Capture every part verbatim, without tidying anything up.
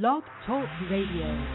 Blog Talk Radio. You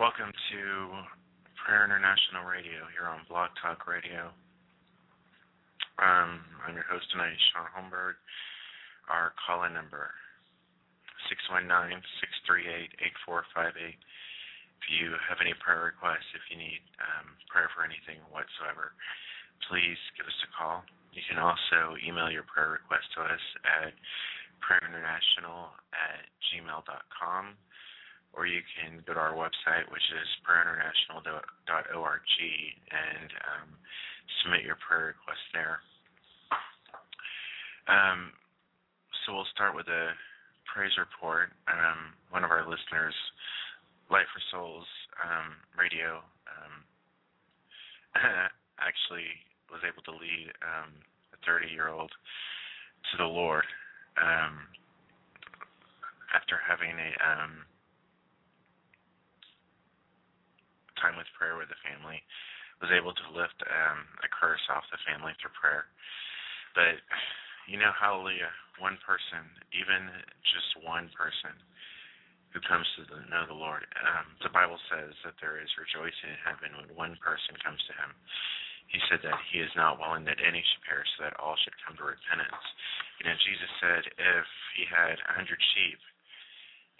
Welcome to Prayer International Radio here on Blog Talk Radio. Um, I'm your host tonight, Sean Holmberg. Our call-in number, six one nine, six three eight, eight four five eight. If you have any prayer requests, if you need um, prayer for anything whatsoever, please give us a call. You can also email your prayer request to us at prayer international at gmail dot com. Or you can go to our website, which is prayer international dot org, and um, submit your prayer request there. Um, so we'll start with a praise report. Um, one of our listeners, Light for Souls um, Radio, um, actually was able to lead um, a thirty-year-old to the Lord um, after having a... Um, time with prayer with the family, was able to lift um, a curse off the family through prayer. But, you know, hallelujah, one person, even just one person who comes to the, know the Lord, um, the Bible says that there is rejoicing in heaven when one person comes to him. He said that he is not willing that any should perish, so that all should come to repentance. You know, Jesus said if he had a hundred sheep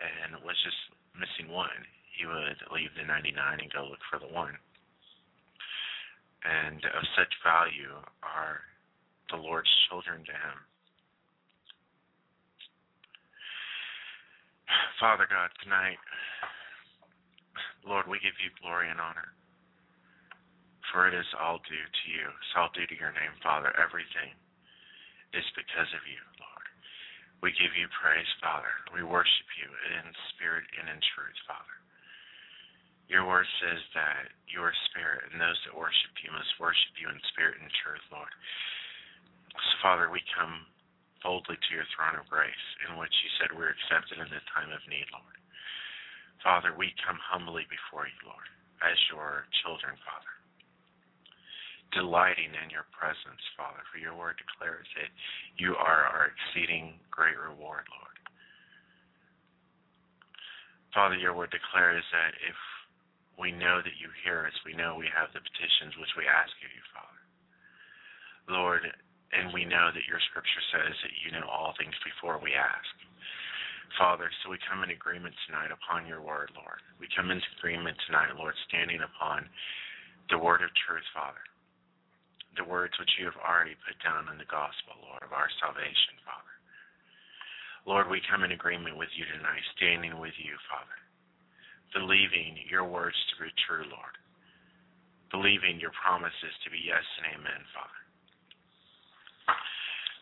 and was just missing one, he would leave the ninety-nine and go look for the one. And of such value are the Lord's children to him. Father God, tonight, Lord, we give you glory and honor, for it is all due to you. It's all due to your name, Father. Everything is because of you, Lord. We give you praise, Father. We worship you in spirit and in truth, Father. Your word says that you are spirit, and those that worship you must worship you in spirit and truth, Lord. So, Father, we come boldly to your throne of grace, in which you said we're accepted in the time of need, Lord. Father, we come humbly before you, Lord, as your children, Father, delighting in your presence, Father, for your word declares that you are our exceeding great reward, Lord. Father, your word declares that if we know that you hear us, we know we have the petitions which we ask of you, Father. Lord, and we know that your scripture says that you know all things before we ask. Father, so we come in agreement tonight upon your word, Lord. We come into agreement tonight, Lord, standing upon the word of truth, Father. The words which you have already put down in the gospel, Lord, of our salvation, Father. Lord, we come in agreement with you tonight, standing with you, Father. Believing your words to be true, Lord. Believing your promises to be yes and amen, Father.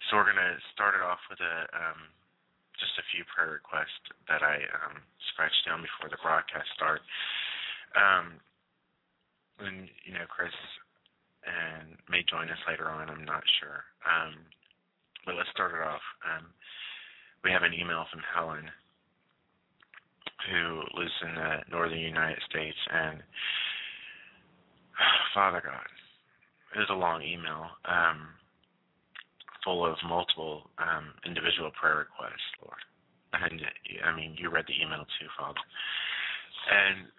So we're going to start it off with a um, just a few prayer requests that I um, scratched down before the broadcast start. Um, and, you know, Chris and may join us later on, I'm not sure. Um, but let's start it off. Um, we have an email from Helen, who lives in the northern United States, and Father God, it was a long email um, full of multiple um, individual prayer requests, Lord. And, I mean, you read the email too, Father. And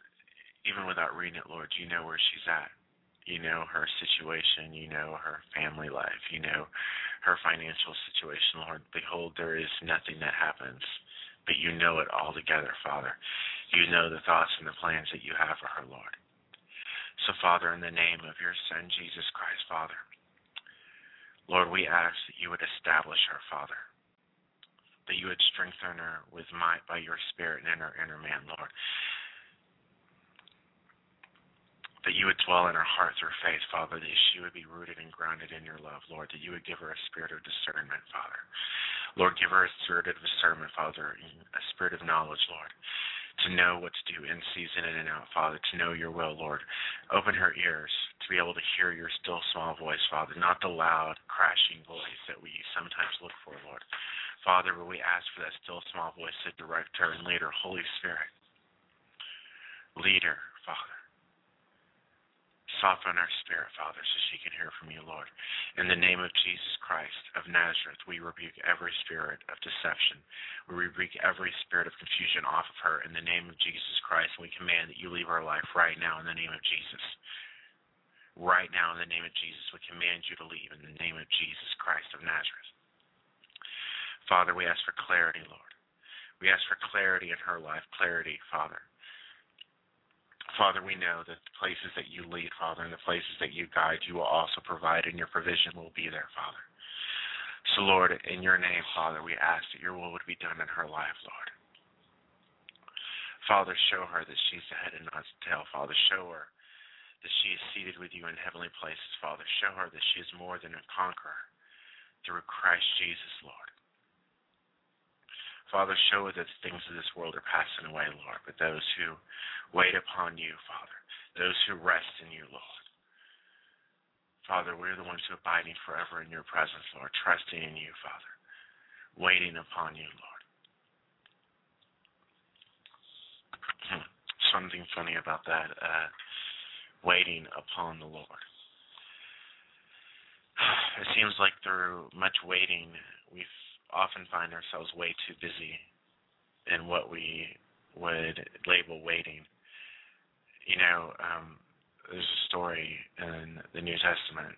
even without reading it, Lord, you know where she's at. You know her situation. You know her family life. You know her financial situation, Lord. Behold, there is nothing that happens, but you know it all together, Father. You know the thoughts and the plans that you have for her, Lord. So, Father, in the name of your Son, Jesus Christ, Father, Lord, we ask that you would establish her, Father, that you would strengthen her with might by your Spirit and in her inner man, Lord, that you would dwell in her heart through faith, Father, that she would be rooted and grounded in your love, Lord, that you would give her a spirit of discernment, Father. Lord, give her a spirit of discernment, Father, a spirit of knowledge, Lord, to know what to do in season and in out, Father, to know your will, Lord. Open her ears to be able to hear your still small voice, Father, not the loud, crashing voice that we sometimes look for, Lord. Father, will we ask for that still small voice to direct her and lead her, Holy Spirit. Lead her, Father. Soften our spirit, Father, so she can hear from you, Lord. In the name of Jesus Christ of Nazareth, we rebuke every spirit of deception. We rebuke every spirit of confusion off of her in the name of Jesus Christ. We command that you leave her life right now in the name of Jesus. Right now in the name of Jesus, we command you to leave in the name of Jesus Christ of Nazareth. Father, we ask for clarity, Lord. We ask for clarity in her life, clarity, Father. Father, we know that the places that you lead, Father, and the places that you guide, you will also provide, and your provision will be there, Father. So, Lord, in your name, Father, we ask that your will would be done in her life, Lord. Father, show her that she's the head and not the tail, Father. Show her that she is seated with you in heavenly places, Father. Show her that she is more than a conqueror through Christ Jesus, Lord. Father, show us that things of this world are passing away, Lord, but those who wait upon you, Father, those who rest in you, Lord. Father, we're the ones who are abiding forever in your presence, Lord, trusting in you, Father, waiting upon you, Lord. Something funny about that, uh, waiting upon the Lord. It seems like through much waiting, we've often find ourselves way too busy in what we would label waiting. You know, um, there's a story in the New Testament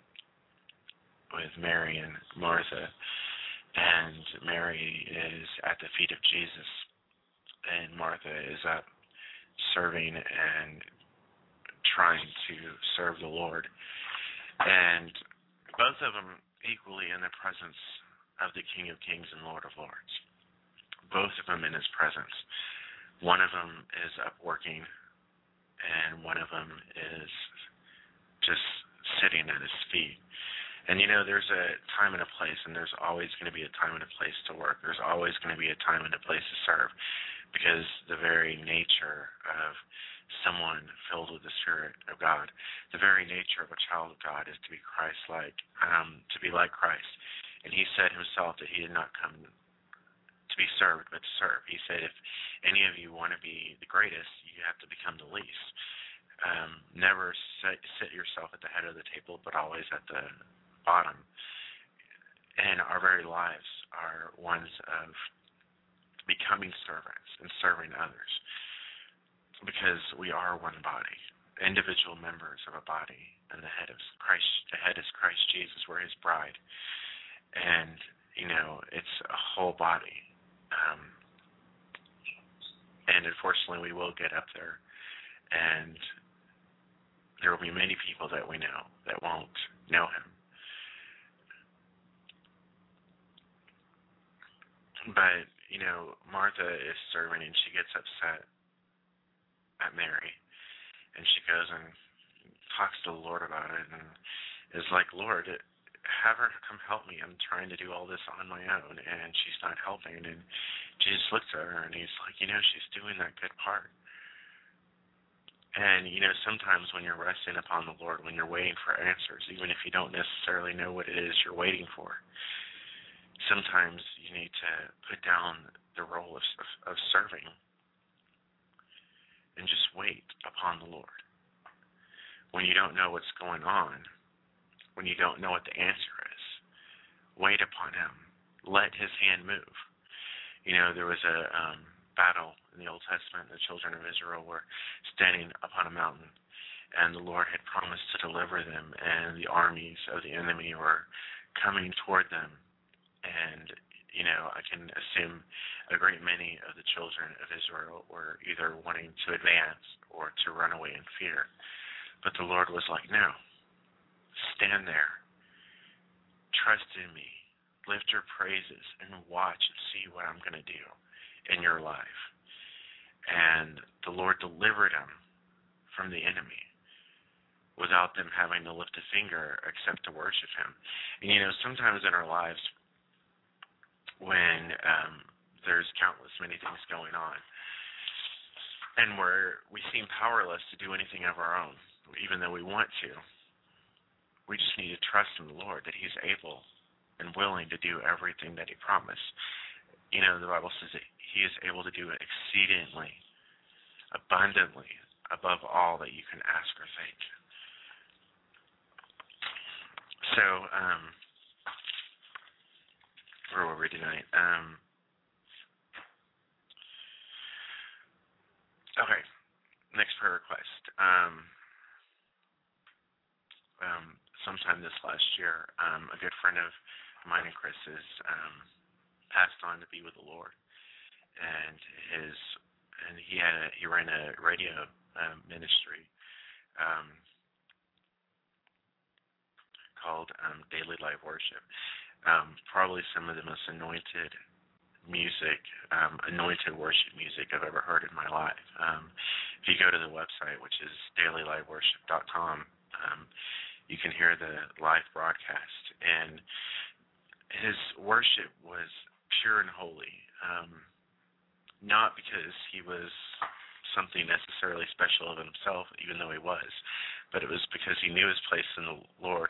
with Mary and Martha, and Mary is at the feet of Jesus, and Martha is up serving and trying to serve the Lord. And both of them equally in the presence of the King of Kings and Lord of Lords, both of them in his presence. One of them is up working, and one of them is just sitting at his feet. And, you know, there's a time and a place, and there's always going to be a time and a place to work. There's always going to be a time and a place to serve, because the very nature of someone filled with the Spirit of God, the very nature of a child of God is to be Christ-like, um, to be like Christ. And he said himself that he did not come to be served, but to serve. He said, if any of you want to be the greatest, you have to become the least. Um, never set, sit yourself at the head of the table, but always at the bottom. And our very lives are ones of becoming servants and serving others, because we are one body, individual members of a body, and the head is Christ, the head is Christ Jesus. We're his bride. And, you know, it's a whole body. Um, and unfortunately, we will get up there. And there will be many people that we know that won't know him. But, you know, Martha is serving, and she gets upset at Mary. And she goes and talks to the Lord about it and is like, Lord, it, have her come help me. I'm trying to do all this on my own, and she's not helping. And Jesus looks at her, and he's like, you know, she's doing that good part. And, you know, sometimes when you're resting upon the Lord, when you're waiting for answers, even if you don't necessarily know what it is you're waiting for, sometimes you need to put down the role of, of, of serving and just wait upon the Lord. When you don't know what's going on, when you don't know what the answer is, wait upon him. Let his hand move. You know, there was a um, battle in the Old Testament. The children of Israel were standing upon a mountain, and the Lord had promised to deliver them, and the armies of the enemy were coming toward them. And, you know, I can assume a great many of the children of Israel were either wanting to advance or to run away in fear. But the Lord was like, no. Stand there, trust in me, lift your praises, and watch and see what I'm going to do in your life. And the Lord delivered him from the enemy. without them having to lift a finger except to worship him. And, you know, sometimes in our lives when um, there's countless many things going on and we're, we seem powerless to do anything of our own, even though we want to, we just need to trust in the Lord that he's able and willing to do everything that he promised. You know, the Bible says that he is able to do exceedingly, abundantly, above all that you can ask or think. So, um, where were we tonight? Um, okay, next prayer request. Um, um, sometime this last year, um, a good friend of mine and Chris's um, passed on to be with the Lord, and his and he had a, he ran a radio um, ministry. Um, called um, Daily Life Worship. Um, probably some of the most anointed music, um, anointed worship music I've ever heard in my life. Um, if you go to the website, which is daily life worship dot com, um, you can hear the live broadcast. And his worship was pure and holy, um, not because he was something necessarily special of himself, even though he was, but it was because he knew his place in the Lord,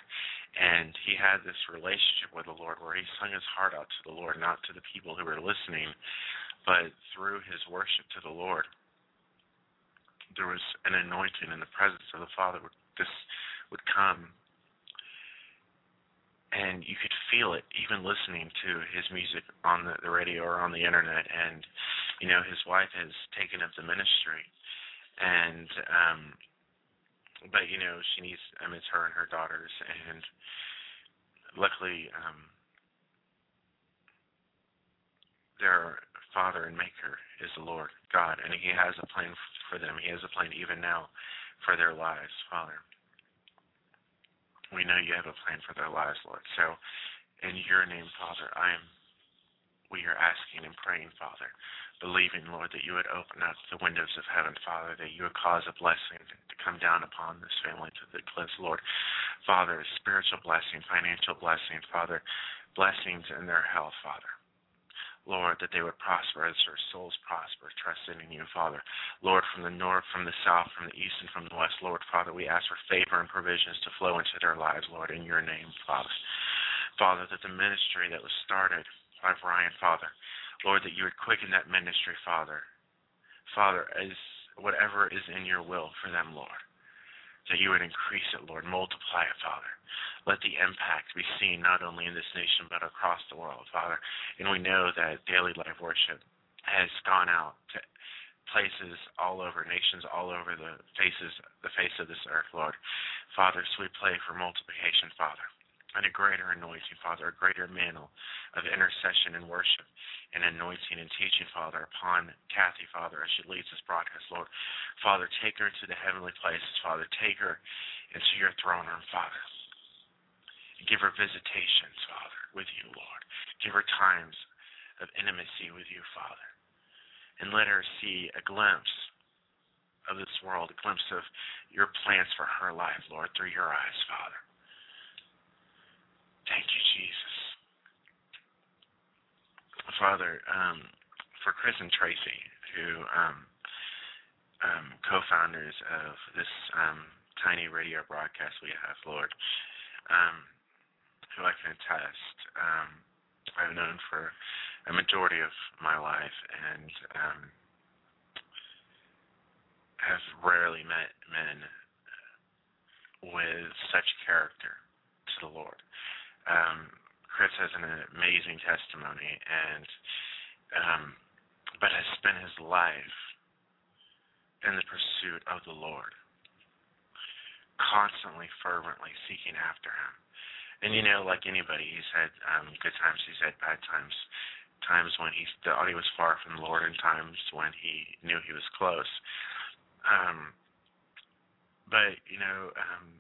and he had this relationship with the Lord where he sung his heart out to the Lord, not to the people who were listening, but through his worship to the Lord, there was an anointing, and the presence of the Father would, this would come, and you could feel it even listening to his music on the, the radio or on the internet. And you know, his wife has taken up the ministry, and um, but you know, she needs. I mean, it's her and her daughters, and luckily, um, their Father and Maker is the Lord God, and He has a plan for them. He has a plan even now for their lives, Father. We know You have a plan for their lives, Lord. So, in Your name, Father, I am. We are asking and praying, Father, believing, Lord, that you would open up the windows of heaven, Father, that you would cause a blessing to come down upon this family to the cliffs, Lord. Father, a spiritual blessing, financial blessing, Father, blessings in their health, Father. Lord, that they would prosper as their souls prosper, trusting in you, Father. Lord, from the north, from the south, from the east, and from the west, Lord, Father, we ask for favor and provisions to flow into their lives, Lord, in your name, Father. Father, that the ministry that was started by Brian, Father, Lord, that you would quicken that ministry, Father, Father, as whatever is in your will for them, Lord, that you would increase it, Lord, multiply it, Father. Let the impact be seen not only in this nation but across the world, Father. And we know that Daily Life Worship has gone out to places all over, nations all over the faces, the face of this earth, Lord. Father, so we pray for multiplication, Father, and a greater anointing, Father, a greater mantle of intercession and worship and anointing and teaching, Father, upon Kathy, Father, as she leads this broadcast, Lord. Father, take her into the heavenly places, Father. Take her into your throne room, Father. And give her visitations, Father, with you, Lord. Give her times of intimacy with you, Father. And let her see a glimpse of this world, a glimpse of your plans for her life, Lord, through your eyes, Father. Thank you, Jesus. Father, um, for Chris and Tracy, who um, um, co-founders of this um, tiny radio broadcast we have, Lord, um, who I can attest, um, I've known for a majority of my life and um, have rarely met men with such character to the Lord. Um, Chris has an amazing testimony, and um, but has spent his life in the pursuit of the Lord, constantly, fervently seeking after Him. And you know, like anybody, he's had um, good times, he's had bad times, times when he thought he was far from the Lord, and times when he knew he was close. Um, but you know, um,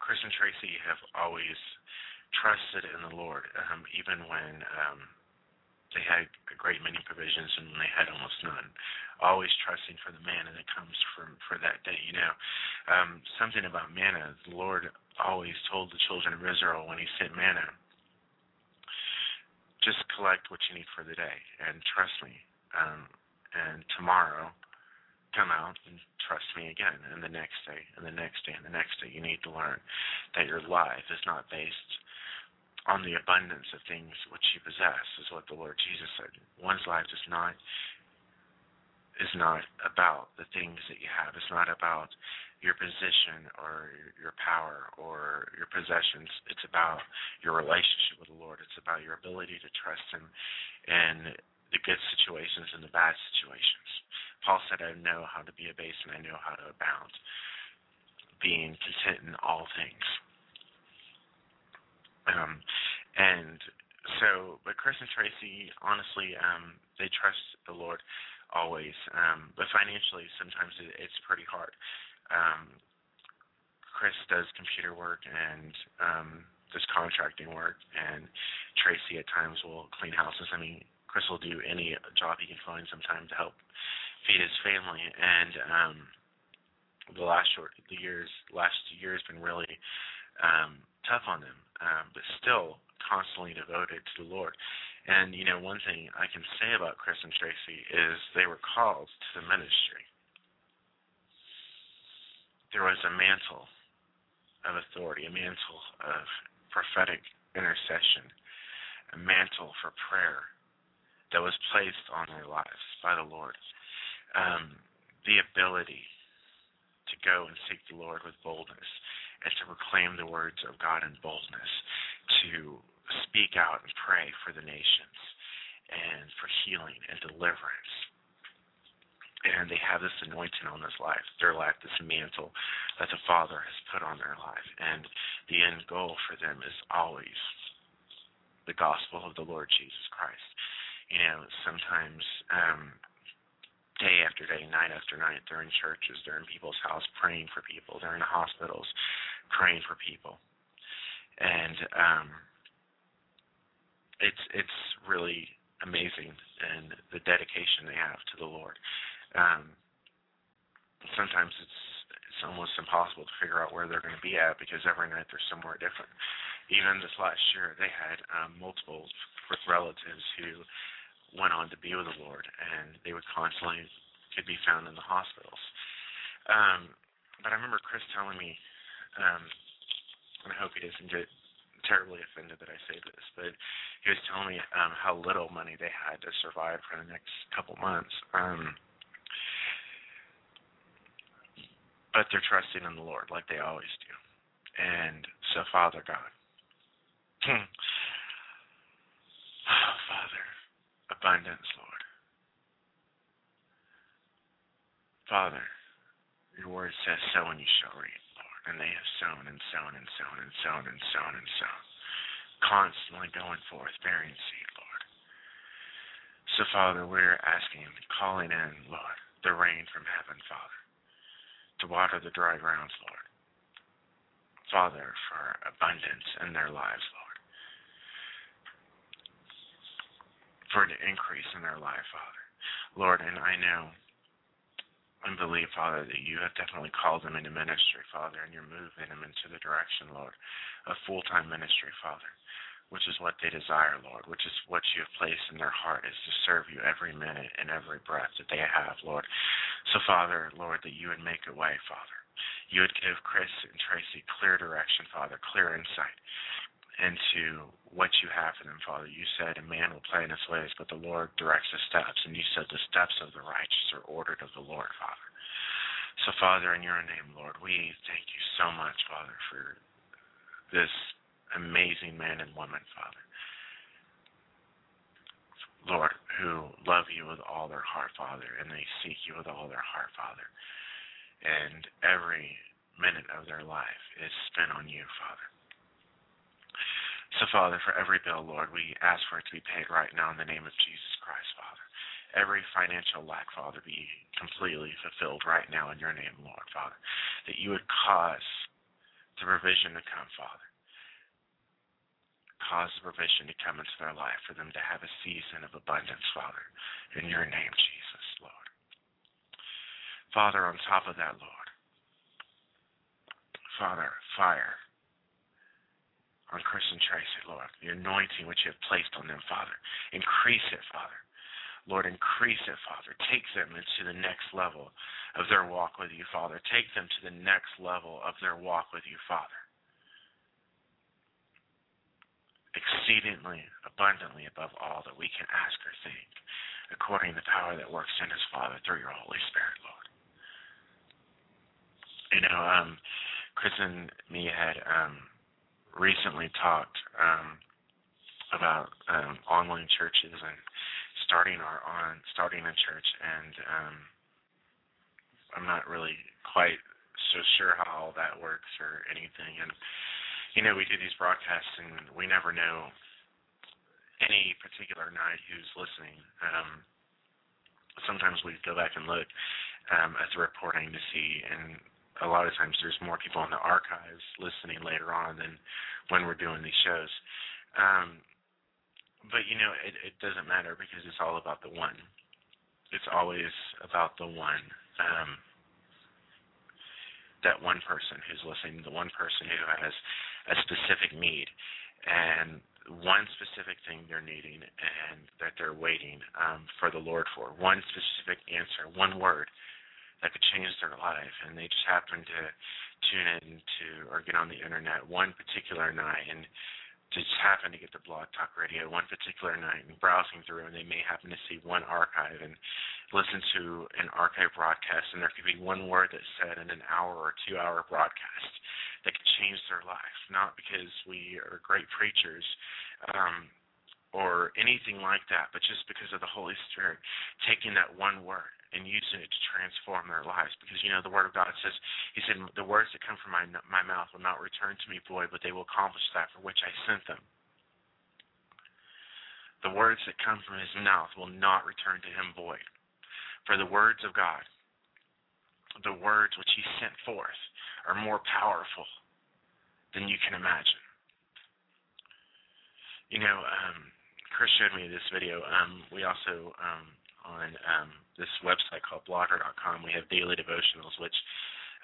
Chris and Tracy have always trusted in the Lord, um, even when um, They had a great many provisions, and they had almost none. Always trusting for the manna that comes from for that day. You know, um, something about manna. The Lord always told the children of Israel when He sent manna, just collect what you need for the day, and trust me. Um, and tomorrow, come out and trust me again, and the next day, and the next day, and the next day. You need to learn that your life is not based on the abundance of things which you possess, is what the Lord Jesus said. One's life is not is not about the things that you have. It's not about your position or your power or your possessions. It's about your relationship with the Lord. It's about your ability to trust Him in the good situations and the bad situations. Paul said, I know how to be abased and I know how to abound, being content in all things. Um, and so, but Chris and Tracy, honestly, um, they trust the Lord always. Um, but financially, sometimes it, it's pretty hard. Um, Chris does computer work and um, does contracting work, and Tracy at times will clean houses. I mean, Chris will do any job he can find sometimes to help feed his family, and um, the last short the years last year has been really um, tough on them, um, but still constantly devoted to the Lord. And you know, one thing I can say about Chris and Tracy is they were called to the ministry. There was a mantle of authority, a mantle of prophetic intercession, a mantle for prayer that was placed on their lives by the Lord. Um, the ability to go and seek the Lord with boldness and to proclaim the words of God in boldness, to speak out and pray for the nations and for healing and deliverance. And they have this anointing on this life, their life, this mantle that the Father has put on their life. And the end goal for them is always the gospel of the Lord Jesus Christ. You know, sometimes... Um, day after day, night after night, they're in churches, they're in people's house praying for people, they're in hospitals praying for people. And um, it's it's really amazing, and the dedication they have to the Lord. Um, sometimes it's it's almost impossible to figure out where they're going to be at, because every night they're somewhere different. Even this last year, they had um, multiple relatives who went on to be with the Lord, and they would constantly could be found in the hospitals. Um, but I remember Chris telling me, um, and I hope he doesn't get terribly offended that I say this, but he was telling me um, how little money they had to survive for the next couple months. Um, but they're trusting in the Lord like they always do. And so, Father God, oh, Father, abundance, Lord. Father, your word says, sow and you shall reap, Lord. And they have sown and sown and sown and sown and sown and sown, constantly going forth, bearing seed, Lord. So, Father, we're asking, calling in, Lord, the rain from heaven, Father, to water the dry grounds, Lord. Father, for abundance in their lives, Lord. For an increase in their life, Father. Lord, and I know and believe, Father, that you have definitely called them into ministry, Father, and you're moving them into the direction, Lord, of full-time ministry, Father, which is what they desire, Lord, which is what you have placed in their heart, is to serve you every minute and every breath that they have, Lord. So, Father, Lord, that you would make a way, Father. You would give Chris and Tracy clear direction, Father, clear insight into what you have for them, Father. You said, a man will plan his ways, but the Lord directs his steps. And you said, the steps of the righteous are ordered of the Lord, Father. So, Father, in your name, Lord, we thank you so much, Father, for this amazing man and woman, Father. Lord, who love you with all their heart, Father, and they seek you with all their heart, Father. And every minute of their life is spent on you, Father. So, Father, for every bill, Lord, we ask for it to be paid right now in the name of Jesus Christ, Father. Every financial lack, Father, be completely fulfilled right now in your name, Lord, Father. That you would cause the provision to come, Father. cause the provision to come into their life for them to have a season of abundance, Father, in your name, Jesus, Lord. Father, on top of that, Lord, Father, fire on Chris and Tracy, Lord, the anointing which you have placed on them, Father. Increase it, Father. Lord, increase it, Father. Take them into the next level of their walk with you, Father. Take them to the next level of their walk with you, Father. Exceedingly, abundantly above all that we can ask or think, according to the power that works in us, Father, through your Holy Spirit, Lord. You know, um, Chris and me had um, recently talked um, about um, online churches and starting our on starting a church, and um, I'm not really quite so sure how all that works or anything. And you know, we do these broadcasts, and we never know any particular night who's listening. Um, sometimes we go back and look um, at the reporting to see, and a lot of times there's more people in the archives listening later on than when we're doing these shows. Um, But, you know, it, it doesn't matter because it's all about the one. It's always about the one, um, that one person who's listening, the one person who has a specific need and one specific thing they're needing and that they're waiting um, for the Lord for, one specific answer, one word that could change their life. And they just happen to tune in to or get on the Internet one particular night and just happen to get to Blog Talk Radio one particular night and browsing through, and they may happen to see one archive and listen to an archive broadcast, and there could be one word that's said in an hour or two-hour broadcast that could change their life, not because we are great preachers um, or anything like that, but just because of the Holy Spirit taking that one word and using it to transform their lives. Because, you know, the Word of God says, he said, the words that come from my, my mouth will not return to me void, but they will accomplish that for which I sent them. The words that come from his mouth will not return to him void. For the words of God, the words which he sent forth, are more powerful than you can imagine. You know, um, Chris showed me this video. Um, we also... Um, on um, this website called blogger dot com, we have daily devotionals, which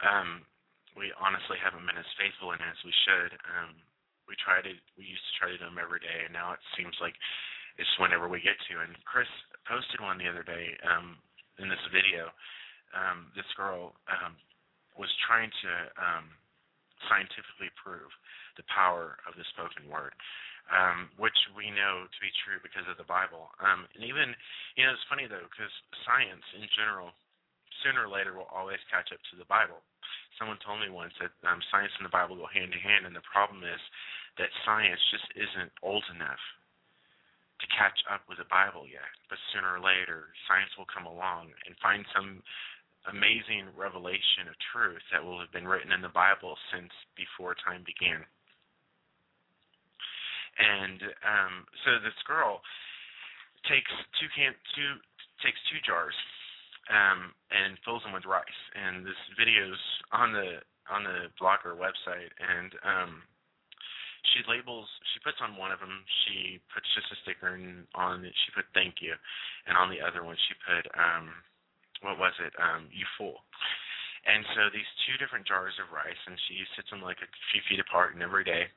um, we honestly haven't been as faithful in as we should. Um, we tried it, we used to try to do them every day, and now it seems like it's whenever we get to. And Chris posted one the other day um, in this video. Um, this girl um, was trying to um, scientifically prove the power of the spoken word. Um, which we know to be true because of the Bible. Um, and even, you know, it's funny, though, because science in general, sooner or later, will always catch up to the Bible. Someone told me once that um, science and the Bible go hand-in-hand, and the problem is that science just isn't old enough to catch up with the Bible yet. But sooner or later, science will come along and find some amazing revelation of truth that will have been written in the Bible since before time began. And um, so this girl takes two can two takes two jars um, and fills them with rice. And this video's on the on the Blogger website. And um, she labels. She puts on one of them. She puts just a sticker in, on. She put thank you, and on the other one she put um, what was it? Um, you fool. And so these two different jars of rice, and she sits them like a few feet apart, and every day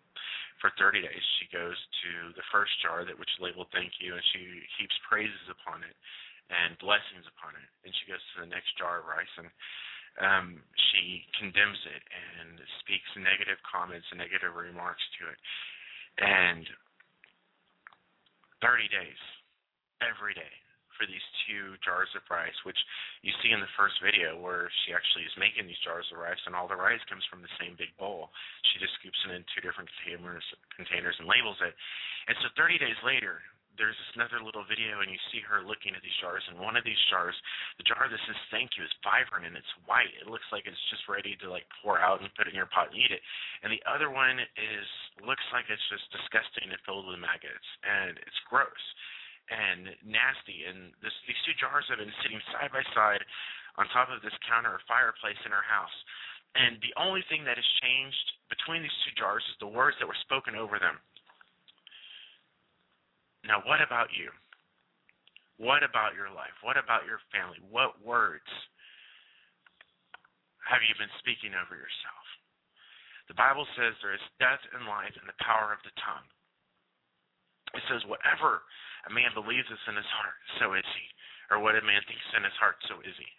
for thirty days she goes to the first jar that which labeled thank you, and she heaps praises upon it and blessings upon it. And she goes to the next jar of rice, and um, she condemns it and speaks negative comments and negative remarks to it. And thirty days, every day, for these two jars of rice, which you see in the first video where she actually is making these jars of rice, and all the rice comes from the same big bowl. She just scoops it in two different containers, containers and labels it. And so thirty days later, there's this another little video, and you see her looking at these jars, and one of these jars, the jar that says thank you, is vibrant, and it's white. It looks like it's just ready to, like, pour out and put it in your pot and eat it. And the other one is looks like it's just disgusting and filled with maggots, and it's gross and nasty, and this, these two jars have been sitting side by side on top of this counter or fireplace in her house. And the only thing that has changed between these two jars is the words that were spoken over them. Now, what about you? What about your life? What about your family? What words have you been speaking over yourself? The Bible says there is death and life in the power of the tongue. It says whatever a man believes is in his heart, so is he. Or what a man thinks in his heart, so is he.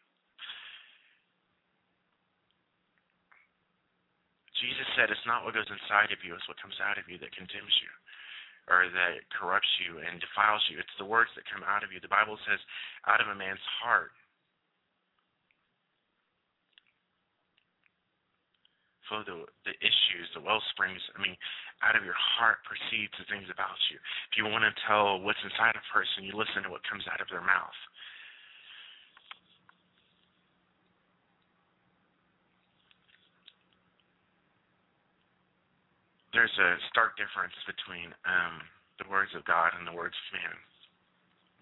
Jesus said it's not what goes inside of you, it's what comes out of you that condemns you or that corrupts you and defiles you. It's the words that come out of you. The Bible says out of a man's heart flow the, the issues, the wellsprings. I mean, out of your heart proceeds the things about you. If you want to tell what's inside a person, you listen to what comes out of their mouth. There's a stark difference between um, the words of God and the words of man.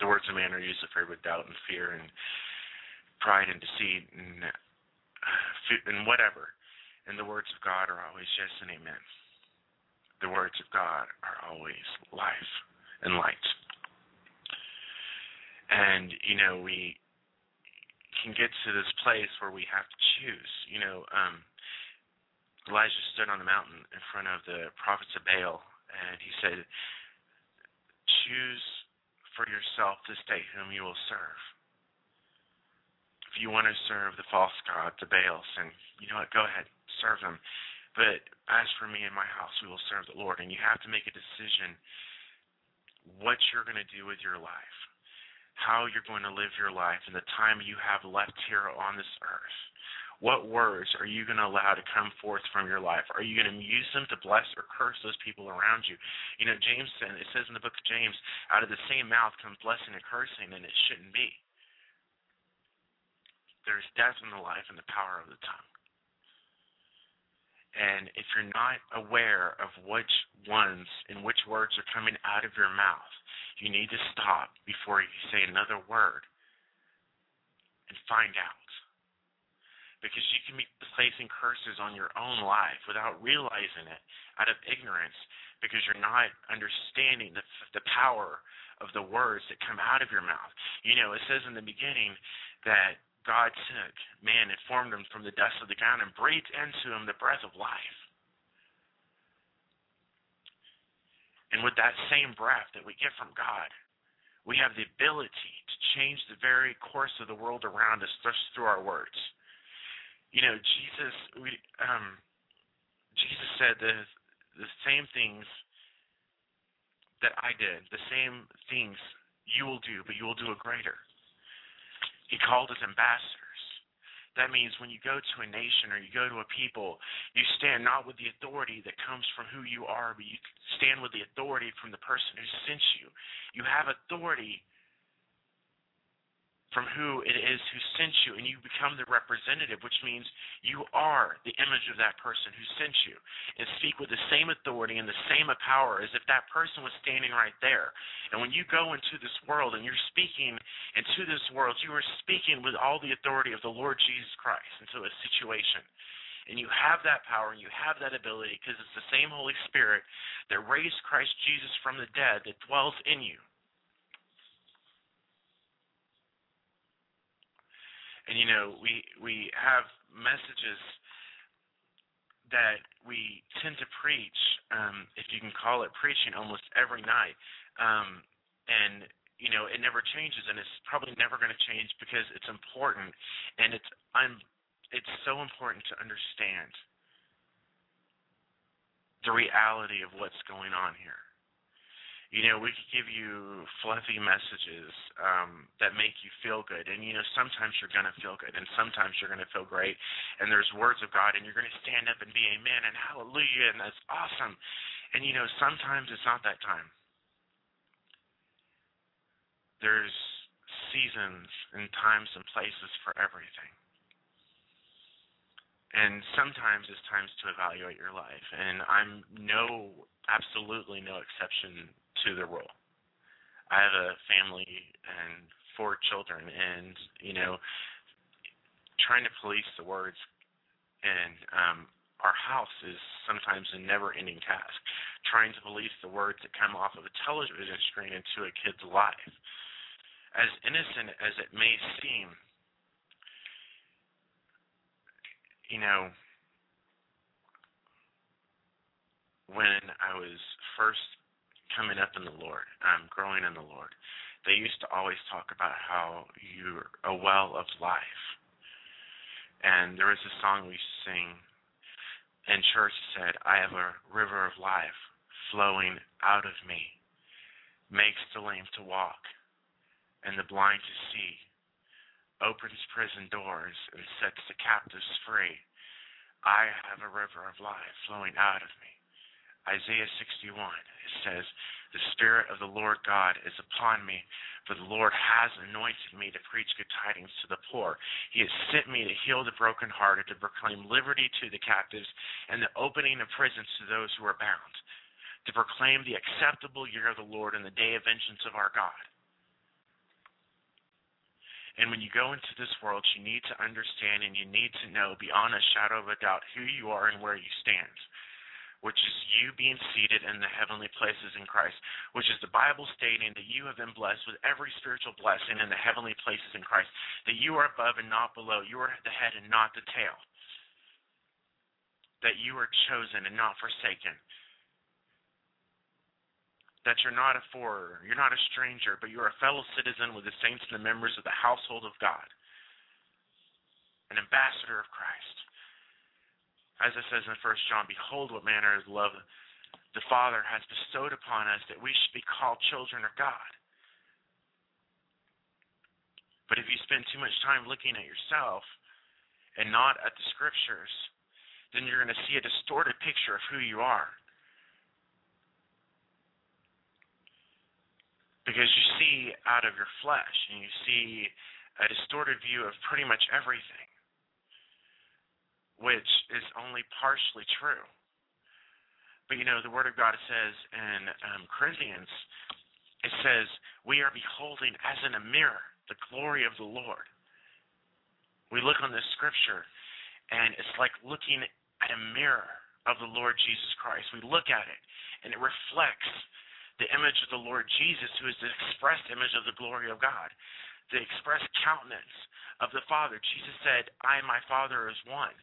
The words of man are usually filled with doubt and fear and pride and deceit and, and whatever. And the words of God are always yes and amen. The words of God are always life and light. And, you know, we can get to this place where we have to choose, you know, um, Elijah stood on the mountain in front of the prophets of Baal, and he said, choose for yourself this day whom you will serve. If you want to serve the false god, the Baals, and you know what, go ahead, serve them. But as for me and my house, we will serve the Lord. And you have to make a decision what you're going to do with your life, how you're going to live your life, and the time you have left here on this earth. What words are you going to allow to come forth from your life? Are you going to use them to bless or curse those people around you? You know, James said, it says in the book of James, out of the same mouth comes blessing and cursing, and it shouldn't be. There's death in the life and the power of the tongue. And if you're not aware of which ones and which words are coming out of your mouth, you need to stop before you say another word and find out. Because you can be placing curses on your own life without realizing it, out of ignorance, because you're not understanding the, the power of the words that come out of your mouth. You know, it says in the beginning that God took man and formed him from the dust of the ground and breathed into him the breath of life. And with that same breath that we get from God, we have the ability to change the very course of the world around us just through our words. You know, Jesus we, um, Jesus said the, the same things that I did, the same things you will do, but you will do a greater. He called us ambassadors. That means when you go to a nation or you go to a people, you stand not with the authority that comes from who you are, but you stand with the authority from the person who sent you. You have authority from who it is who sent you, and you become the representative, which means you are the image of that person who sent you, and speak with the same authority and the same power as if that person was standing right there. And when you go into this world and you're speaking into this world, you are speaking with all the authority of the Lord Jesus Christ into a situation. And you have that power and you have that ability because it's the same Holy Spirit that raised Christ Jesus from the dead that dwells in you. And, you know, we we have messages that we tend to preach, um, if you can call it preaching, almost every night. Um, and, you know, it never changes, and it's probably never going to change because it's important. And it's I'm, it's so important to understand the reality of what's going on here. You know, we could give you fluffy messages um, that make you feel good. And, you know, sometimes you're going to feel good, and sometimes you're going to feel great. And there's words of God, and you're going to stand up and be amen and hallelujah, and that's awesome. And, you know, sometimes it's not that time. There's seasons and times and places for everything. And sometimes it's times to evaluate your life. And I'm no, absolutely no exception to the rule. I have a family and four children, and you know, trying to police the words and um, our house is sometimes a never-ending task, trying to believe the words that come off of a television screen into a kid's life. As innocent as it may seem, you know, when I was first coming up in the Lord, um, growing in the Lord, they used to always talk about how you're a well of life. And there was a song we sing in church that said, I have a river of life flowing out of me, makes the lame to walk and the blind to see, opens prison doors and sets the captives free. I have a river of life flowing out of me. Isaiah sixty-one, it says, the Spirit of the Lord God is upon me, for the Lord has anointed me to preach good tidings to the poor. He has sent me to heal the brokenhearted, to proclaim liberty to the captives, and the opening of prisons to those who are bound, to proclaim the acceptable year of the Lord and the day of vengeance of our God. And when you go into this world, you need to understand and you need to know beyond a shadow of a doubt who you are and where you stand, which is you being seated in the heavenly places in Christ, which is the Bible stating that you have been blessed with every spiritual blessing in the heavenly places in Christ, that you are above and not below, you are the head and not the tail, that you are chosen and not forsaken, that you're not a foreigner, you're not a stranger, but you're a fellow citizen with the saints and the members of the household of God, an ambassador of Christ. As it says in First John, behold what manner of love the Father has bestowed upon us that we should be called children of God. But if you spend too much time looking at yourself and not at the Scriptures, then you're going to see a distorted picture of who you are. Because you see out of your flesh, and you see a distorted view of pretty much everything, which is only partially true. But, you know, the Word of God says in um, Corinthians, it says, we are beholding as in a mirror the glory of the Lord. We look on this Scripture, and it's like looking at a mirror of the Lord Jesus Christ. We look at it, and it reflects the image of the Lord Jesus, who is the express image of the glory of God, the express countenance of the Father. Jesus said, I and my Father is one.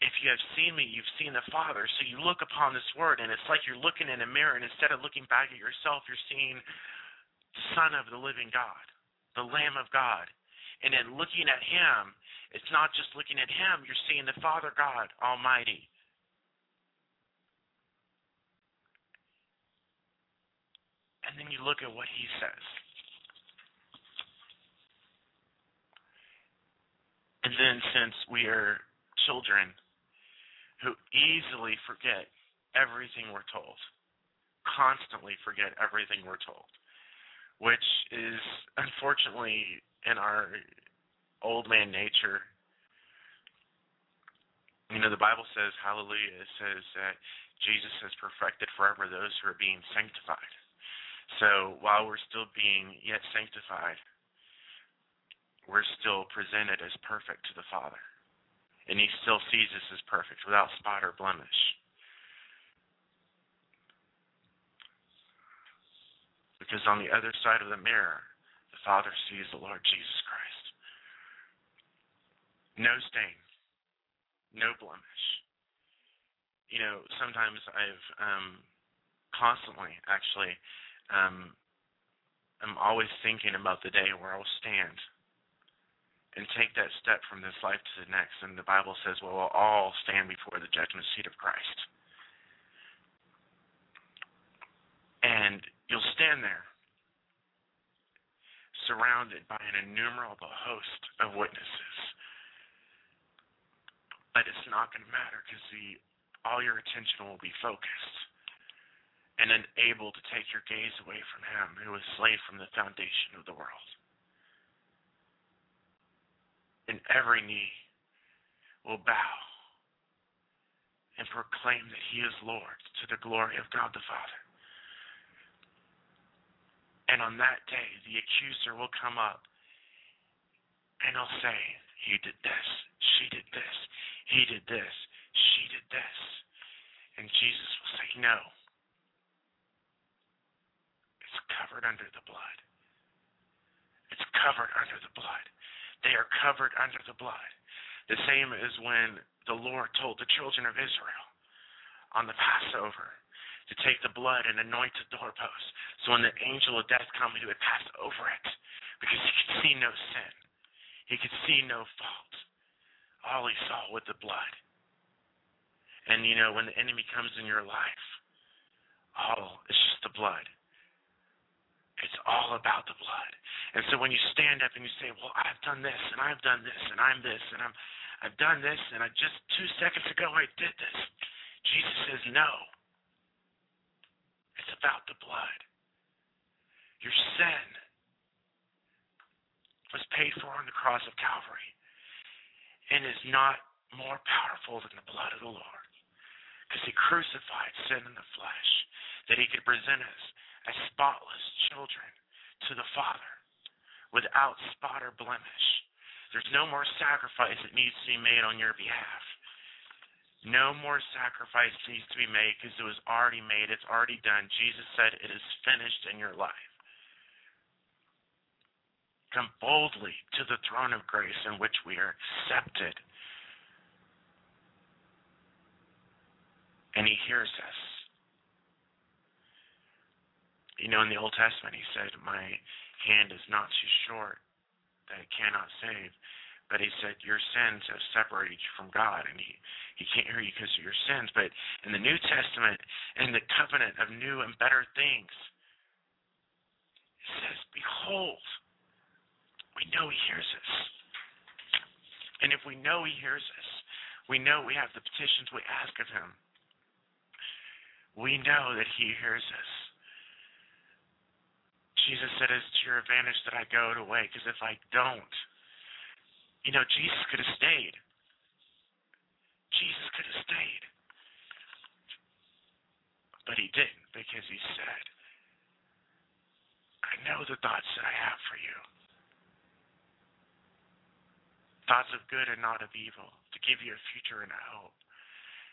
If you have seen me, you've seen the Father. So you look upon this word, and it's like you're looking in a mirror, and instead of looking back at yourself, you're seeing the Son of the living God, the Lamb of God. And in looking at him, it's not just looking at him, you're seeing the Father God Almighty. And then you look at what he says. And then since we are children who easily forget everything we're told, constantly forget everything we're told, which is unfortunately in our old man nature. You know, the Bible says, hallelujah, it says that Jesus has perfected forever those who are being sanctified. So while we're still being yet sanctified, we're still presented as perfect to the Father. And he still sees us as perfect, without spot or blemish. Because on the other side of the mirror, the Father sees the Lord Jesus Christ. No stain. No blemish. You know, sometimes I've um, constantly, actually, um, I'm always thinking about the day where I'll stand and take that step from this life to the next. And the Bible says, well, we'll all stand before the judgment seat of Christ. And you'll stand there, surrounded by an innumerable host of witnesses. But it's not going to matter, because all your attention will be focused and unable to take your gaze away from him who was slain from the foundation of the world. And every knee will bow and proclaim that he is Lord, to the glory of God the Father. And on that day, the accuser will come up and he'll say, he did this, she did this, he did this, she did this. And Jesus will say, no. It's covered under the blood. It's covered under the blood. They are covered under the blood. The same as when the Lord told the children of Israel on the Passover to take the blood and anoint the doorpost, so when the angel of death comes, he would pass over it, because he could see no sin. He could see no fault. All he saw was the blood. And, you know, when the enemy comes in your life, all is just the blood. It's all about the blood. And so when you stand up and you say, well, I've done this, and I've done this, and I'm this, and I'm, I've done this, and I just two seconds ago I did this. Jesus says, no. It's about the blood. Your sin was paid for on the cross of Calvary and is not more powerful than the blood of the Lord, because he crucified sin in the flesh that he could present us as spotless children to the Father, without spot or blemish. There's no more sacrifice that needs to be made on your behalf. No more sacrifice needs to be made, because it was already made. It's already done. Jesus said it is finished in your life. Come boldly to the throne of grace in which we are accepted. And he hears us. You know, in the Old Testament, he said, my hand is not too short that it cannot save. But he said, your sins have separated you from God, and he, he can't hear you because of your sins. But in the New Testament, in the covenant of new and better things, it says, behold, we know he hears us. And if we know he hears us, we know we have the petitions we ask of him. We know that he hears us. Jesus said, it's to your advantage that I go away, because if I don't, you know, Jesus could have stayed. Jesus could have stayed. But he didn't, because he said, I know the thoughts that I have for you. Thoughts of good and not of evil, to give you a future and a hope.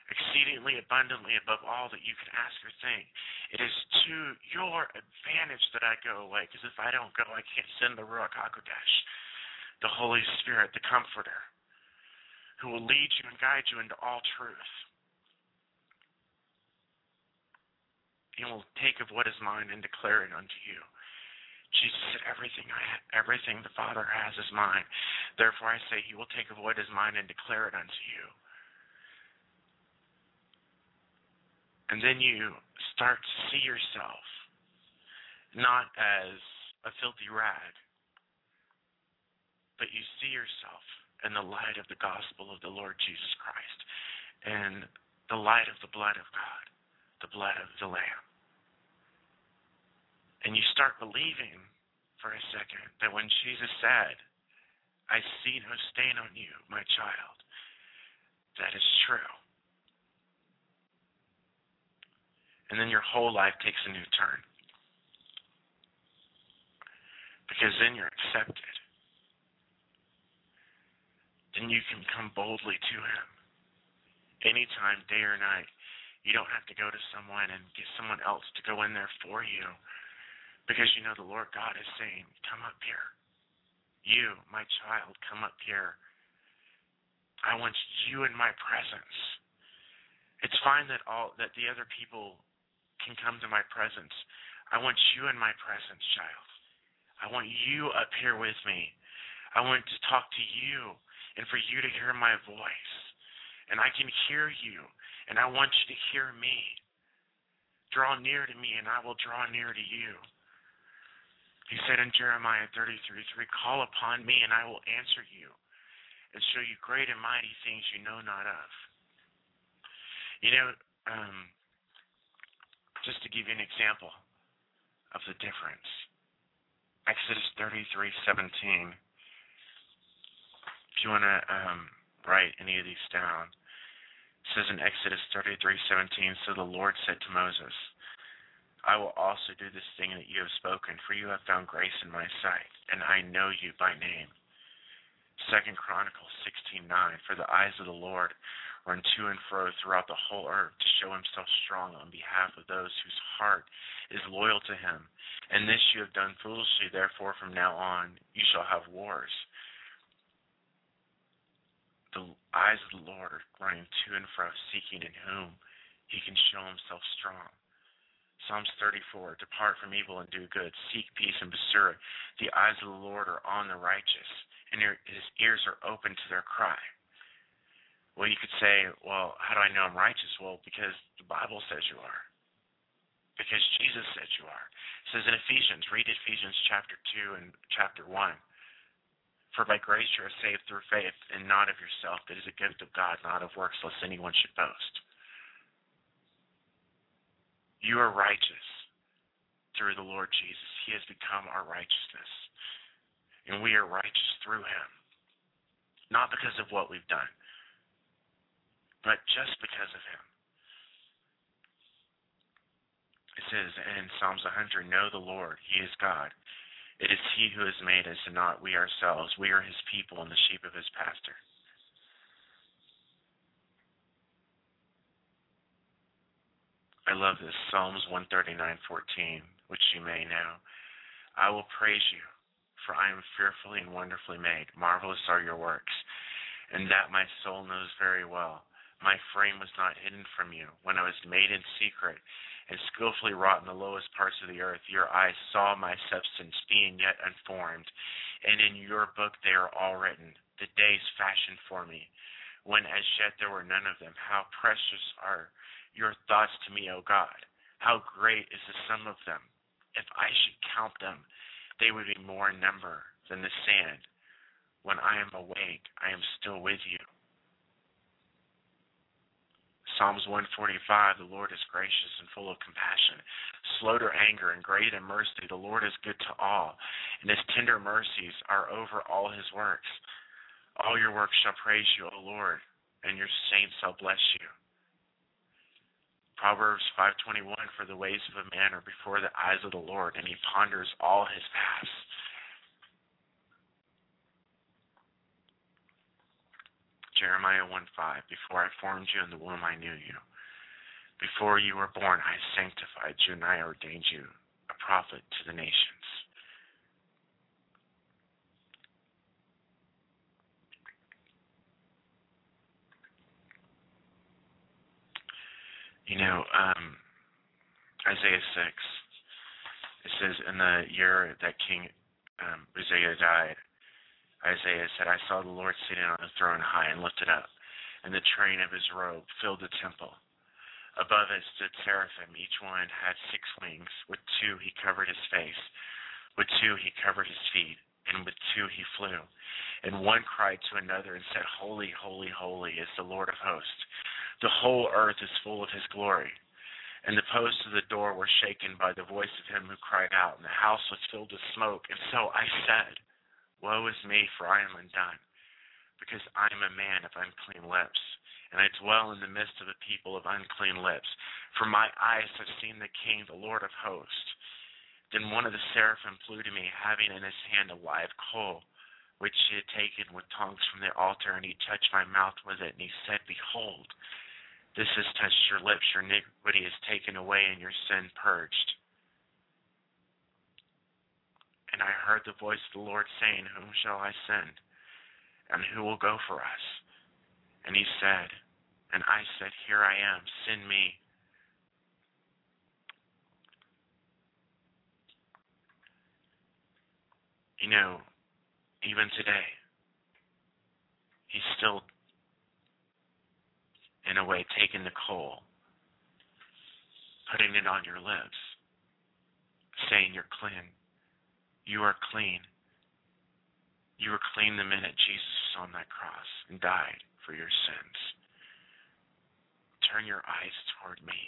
Exceedingly abundantly above all that you can ask or think. It is to your advantage that I go away, because if I don't go, I can't send the Ruach HaKodesh, the Holy Spirit, the Comforter, who will lead you and guide you into all truth. And will take of what is mine and declare it unto you. Jesus said, everything I have, everything the Father has is mine. Therefore I say, he will take of what is mine and declare it unto you. And then you start to see yourself not as a filthy rag, but you see yourself in the light of the gospel of the Lord Jesus Christ and the light of the blood of God, the blood of the Lamb. And you start believing for a second that when Jesus said, I see no stain on you, my child, that is true. And then your whole life takes a new turn. Because then you're accepted. Then you can come boldly to him. Anytime, day or night. You don't have to go to someone and get someone else to go in there for you. Because you know the Lord God is saying, come up here. You, my child, come up here. I want you in my presence. It's fine that all that the other people can come to my presence. I want you in my presence, child. I want you up here with me. I want to talk to you and for you to hear my voice. And I can hear you, and I want you to hear me. Draw near to me, and I will draw near to you. He said in Jeremiah thirty-three three, call upon me, and I will answer you and show you great and mighty things you know not of. You know, um, just to give you an example of the difference, Exodus thirty-three seventeen. If you want to um, write any of these down, it says in Exodus thirty-three seventeen. So the Lord said to Moses, "I will also do this thing that you have spoken, for you have found grace in my sight, and I know you by name." Second Chronicles sixteen nine. For the eyes of the Lord run to and fro throughout the whole earth to show himself strong on behalf of those whose heart is loyal to him. And this you have done foolishly, therefore from now on you shall have wars. The eyes of the Lord are running to and fro, seeking in whom he can show himself strong. Psalms thirty-four, depart from evil and do good. Seek peace and pursue it. The eyes of the Lord are on the righteous, and his ears are open to their cry. Well, you could say, well, how do I know I'm righteous? Well, because the Bible says you are. Because Jesus said you are. It says in Ephesians, read Ephesians chapter two and chapter one. For by grace you are saved through faith, and not of yourself. It is a gift of God, not of works, lest anyone should boast. You are righteous through the Lord Jesus. He has become our righteousness. And we are righteous through him. Not because of what we've done, but just because of him. It says in Psalms one hundred, know the Lord, he is God. It is he who has made us and not we ourselves. We are his people and the sheep of his pasture. I love this, Psalms one thirty-nine fourteen, which you may know. I will praise you, for I am fearfully and wonderfully made. Marvelous are your works, and that my soul knows very well. My frame was not hidden from you when I was made in secret and skillfully wrought in the lowest parts of the earth. Your eyes saw my substance being yet unformed, and in your book they are all written, the days fashioned for me, when as yet there were none of them. How precious are your thoughts to me, O God! How great is the sum of them! If I should count them, they would be more in number than the sand. When I am awake, I am still with you. Psalms one forty-five, the Lord is gracious and full of compassion, slow to anger and great in mercy. The Lord is good to all, and his tender mercies are over all his works. All your works shall praise you, O Lord, and your saints shall bless you. Proverbs five twenty-one, for the ways of a man are before the eyes of the Lord, and he ponders all his paths. Jeremiah one five, before I formed you in the womb, I knew you. Before you were born, I sanctified you, and I ordained you a prophet to the nations. You know, um, Isaiah six, it says, in the year that King um, Uzziah died, Isaiah said, I saw the Lord sitting on a throne high and lifted up, and the train of his robe filled the temple. Above it stood seraphim. Each one had six wings. With two he covered his face. With two he covered his feet. And with two he flew. And one cried to another and said, Holy, holy, holy is the Lord of hosts. The whole earth is full of his glory. And the posts of the door were shaken by the voice of him who cried out, and the house was filled with smoke. And so I said, Woe is me, for I am undone, because I am a man of unclean lips, and I dwell in the midst of a people of unclean lips. For my eyes have seen the King, the Lord of hosts. Then one of the seraphim flew to me, having in his hand a live coal, which he had taken with tongs from the altar, and he touched my mouth with it, and he said, Behold, this has touched your lips, your iniquity is taken away, and your sin purged. And I heard the voice of the Lord saying, Whom shall I send? And who will go for us? And he said, and I said, Here I am, send me. You know, even today, he's still, in a way, taking the coal, putting it on your lips, saying you're clean. You are clean. You were clean the minute Jesus was on that cross and died for your sins. Turn your eyes toward me.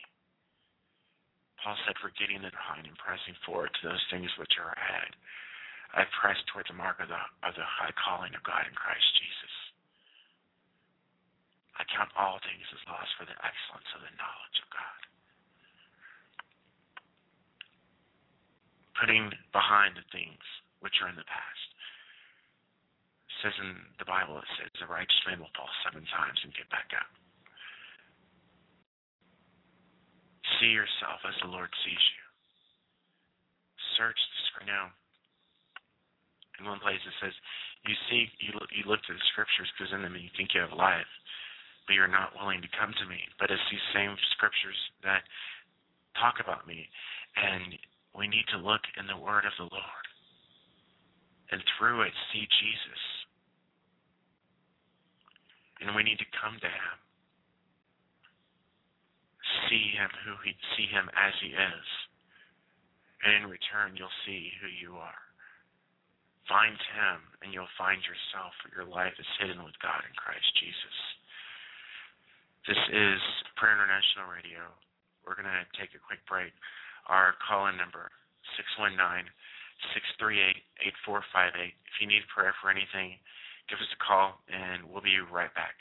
Paul said, forgetting the behind and pressing forward to those things which are ahead, I press toward the mark of the, of the high calling of God in Christ Jesus. I count all things as lost for the excellence of the knowledge of God. Putting behind the things which are in the past. It says in the Bible, it says, the righteous man will fall seven times and get back up. see yourself as the Lord sees you. Search the scripture now. In one place it says, you see, you look, you look to the scriptures because in them you think you have life, but you're not willing to come to me. But it's these same scriptures that talk about me, and we need to look in the word of the Lord, and through it see Jesus. And we need to come to him. See him who he see him as he is. And in return you'll see who you are. Find him and you'll find yourself, for your life is hidden with God in Christ Jesus. This is Prayer International Radio. We're going to take a quick break. Our call-in number, six one nine, six three eight, eight four five eight. If you need prayer for anything, give us a call, and we'll be right back.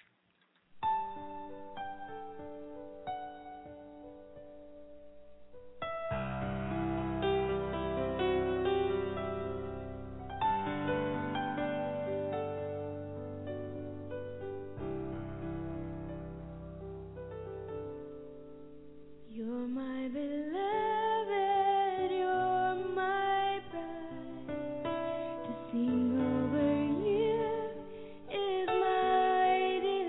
Sing over you is my delight.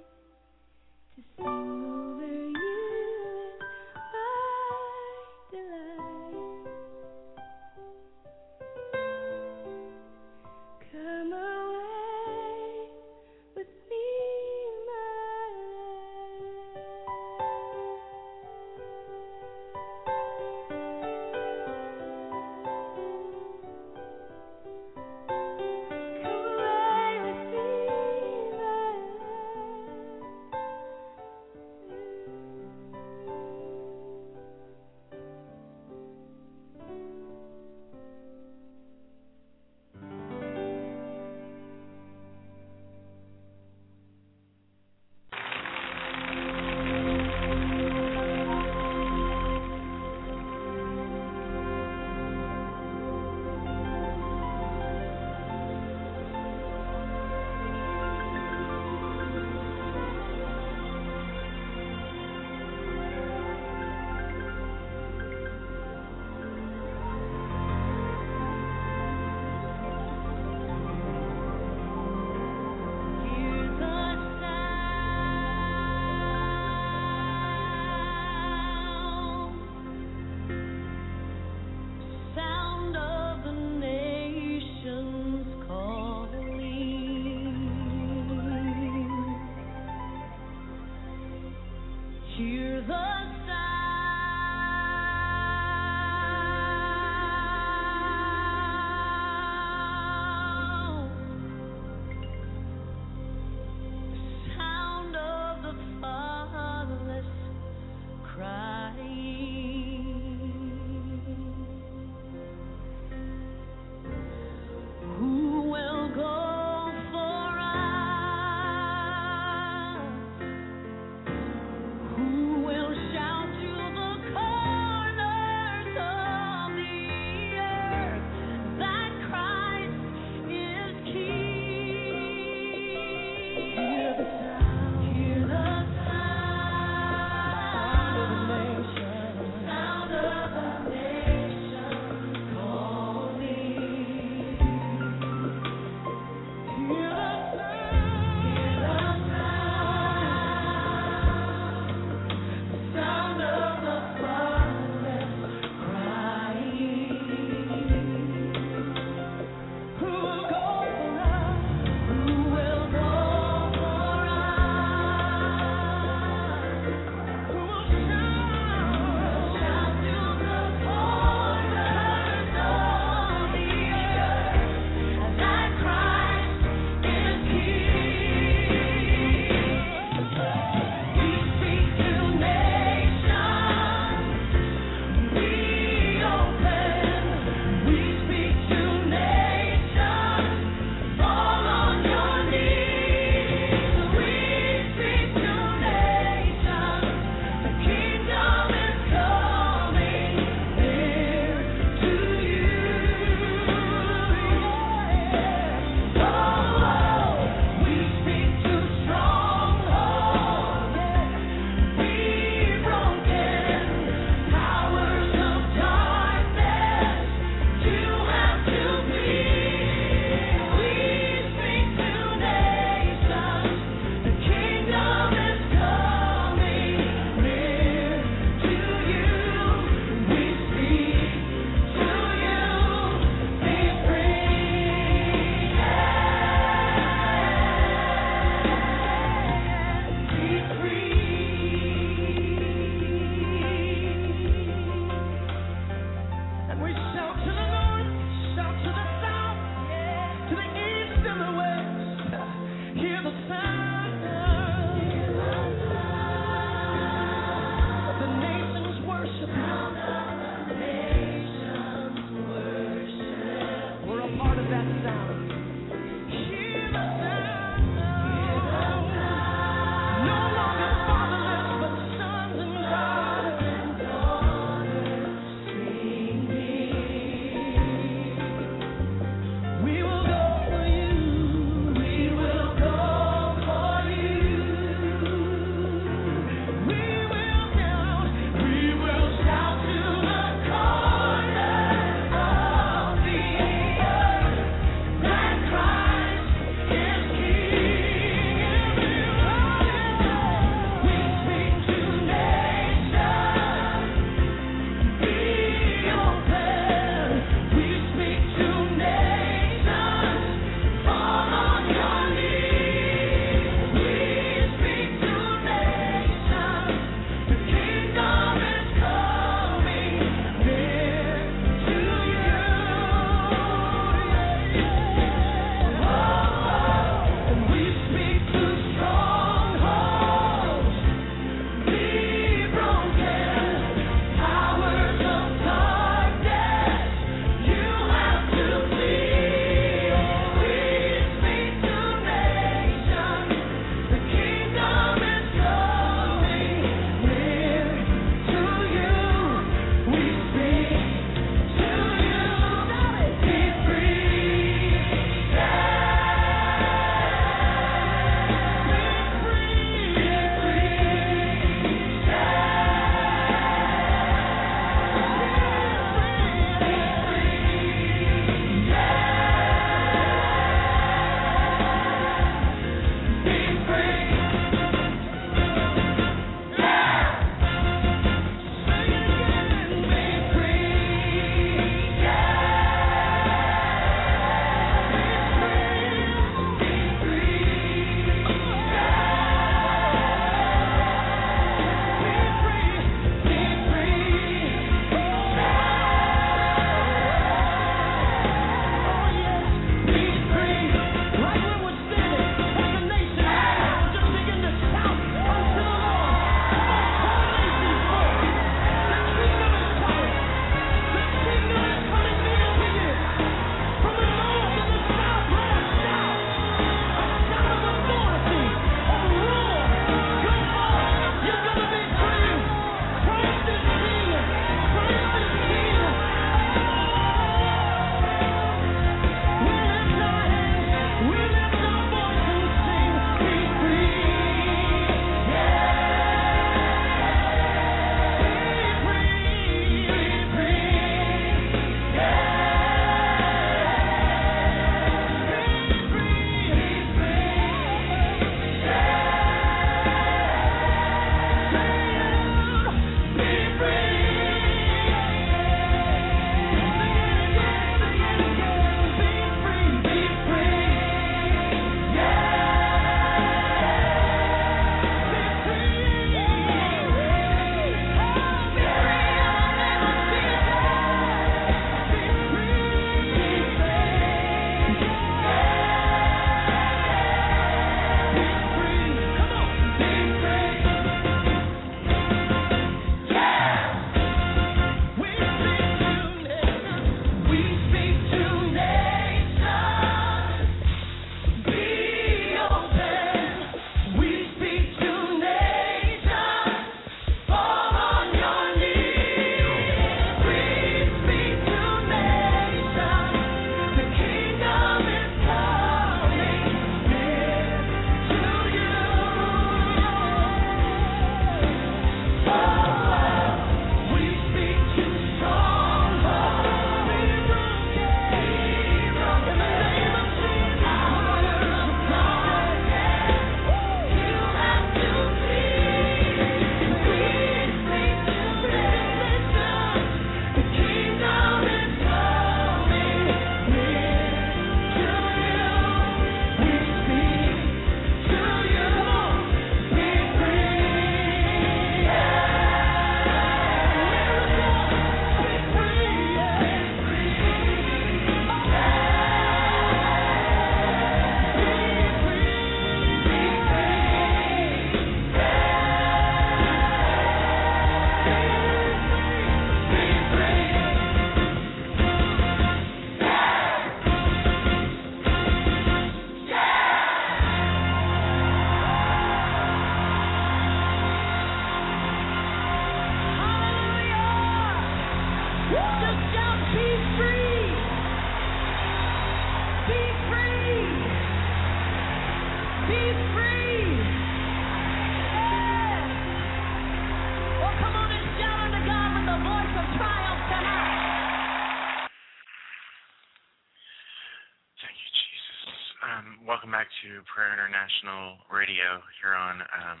Welcome back to Prayer International Radio here on um,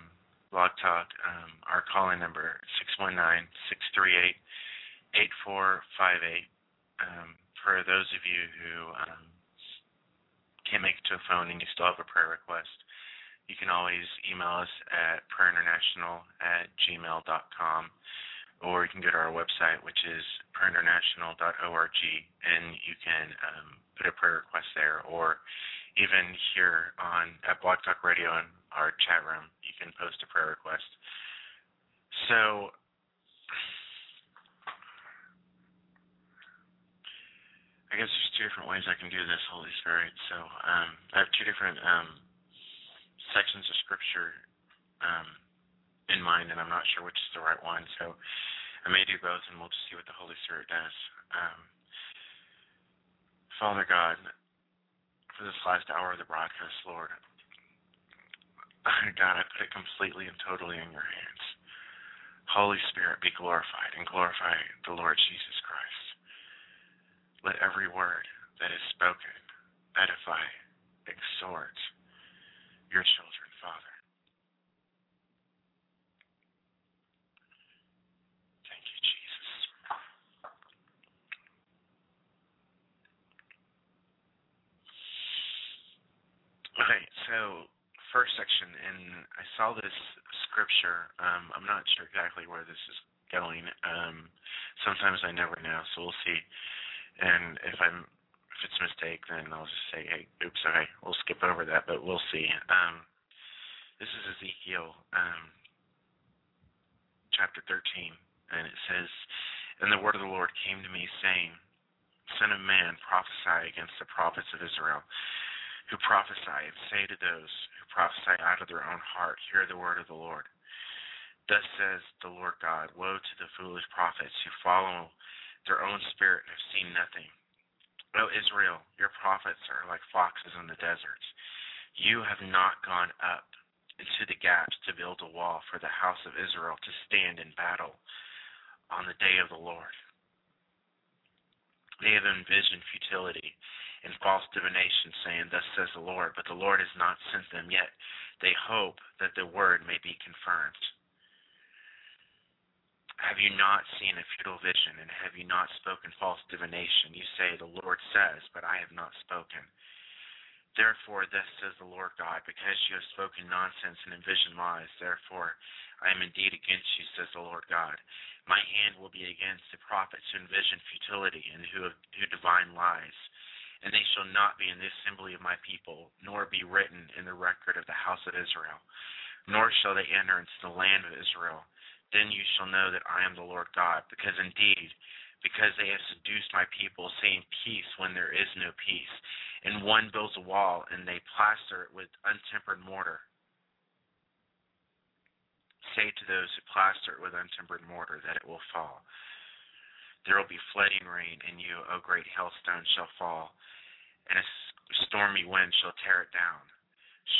Blog Talk. Um, our call-in number, six one nine, six three eight, eight four five eight. Um, for those of you who um, can't make it to a phone and you still have a prayer request, you can always email us at prayer international at gmail dot com, or you can go to our website, which is prayer international dot org, and you can um, put a prayer request there, or even here on at Blog Talk Radio in our chat room, you can post a prayer request. So I guess there's two different ways I can do this, Holy Spirit. So um, I have two different um, sections of Scripture um, in mind, and I'm not sure which is the right one. So I may do both, and we'll just see what the Holy Spirit does. Um, Father God, for this last hour of the broadcast, Lord, God, I put it completely and totally in your hands. Holy Spirit, be glorified, and glorify the Lord Jesus Christ. Let every word that is spoken edify, exhort your children, Father. Okay, so first section, and I saw this scripture. Um, I'm not sure exactly where this is going. Um, sometimes I never know, so we'll see. And if I'm if it's a mistake, then I'll just say, hey, oops, okay, we'll skip over that, but we'll see. Um, this is Ezekiel um, chapter thirteen, and it says, "And the word of the Lord came to me, saying, Son of man, prophesy against the prophets of Israel, who prophesy, and say to those who prophesy out of their own heart, hear the word of the Lord. Thus says the Lord God, woe to the foolish prophets who follow their own spirit and have seen nothing. O Israel, your prophets are like foxes in the deserts. You have not gone up into the gaps to build a wall for the house of Israel to stand in battle on the day of the Lord. They have envisioned futility and false divination, saying, Thus says the Lord, but the Lord has not sent them yet. They hope that the word may be confirmed. Have you not seen a futile vision, and have you not spoken false divination? You say, The Lord says, but I have not spoken. Therefore, thus says the Lord God, because you have spoken nonsense and envisioned lies, therefore I am indeed against you, says the Lord God. My hand will be against the prophets who envision futility and who, who divine lies. And they shall not be in the assembly of my people, nor be written in the record of the house of Israel, nor shall they enter into the land of Israel. Then you shall know that I am the Lord God, because indeed, because they have seduced my people, saying peace when there is no peace, and one builds a wall, and they plaster it with untempered mortar. Say to those who plaster it with untempered mortar that it will fall. There will be flooding rain, and you, O great hailstone, shall fall, and a stormy wind shall tear it down.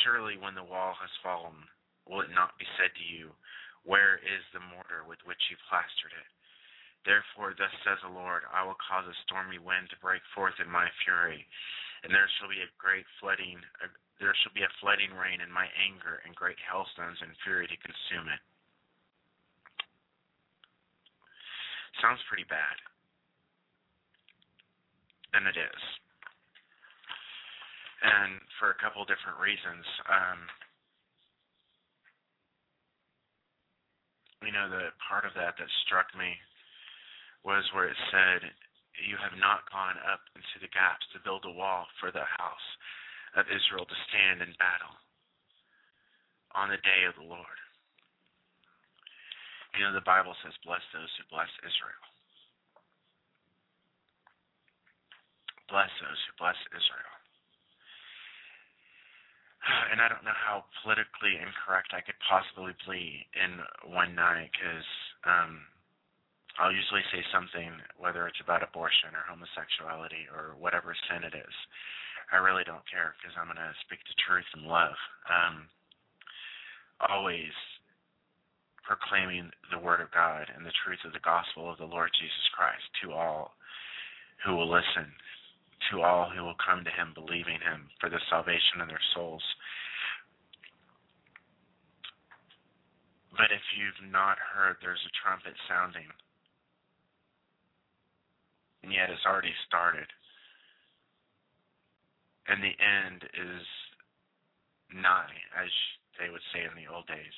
Surely when the wall has fallen, will it not be said to you, Where is the mortar with which you plastered it? Therefore, thus says the Lord, I will cause a stormy wind to break forth in my fury, and there shall be a great flooding, uh, there shall be a flooding rain in my anger, and great hailstones in fury to consume it." Sounds pretty bad, and it is, and for a couple different reasons. Um, you know, the part of that that struck me was where it said, "You have not gone up into the gaps to build a wall for the house of Israel to stand in battle on the day of the Lord." You know, the Bible says, bless those who bless Israel. Bless those who bless Israel. And I don't know how politically incorrect I could possibly be in one night, because um, I'll usually say something, whether it's about abortion or homosexuality or whatever sin it is. I really don't care because I'm going to speak to truth and love. Um, always proclaiming the word of God and the truth of the gospel of the Lord Jesus Christ to all who will listen, to all who will come to him believing him for the salvation of their souls. But if you've not heard, there's a trumpet sounding, and yet it's already started. And the end is nigh, as they would say in the old days.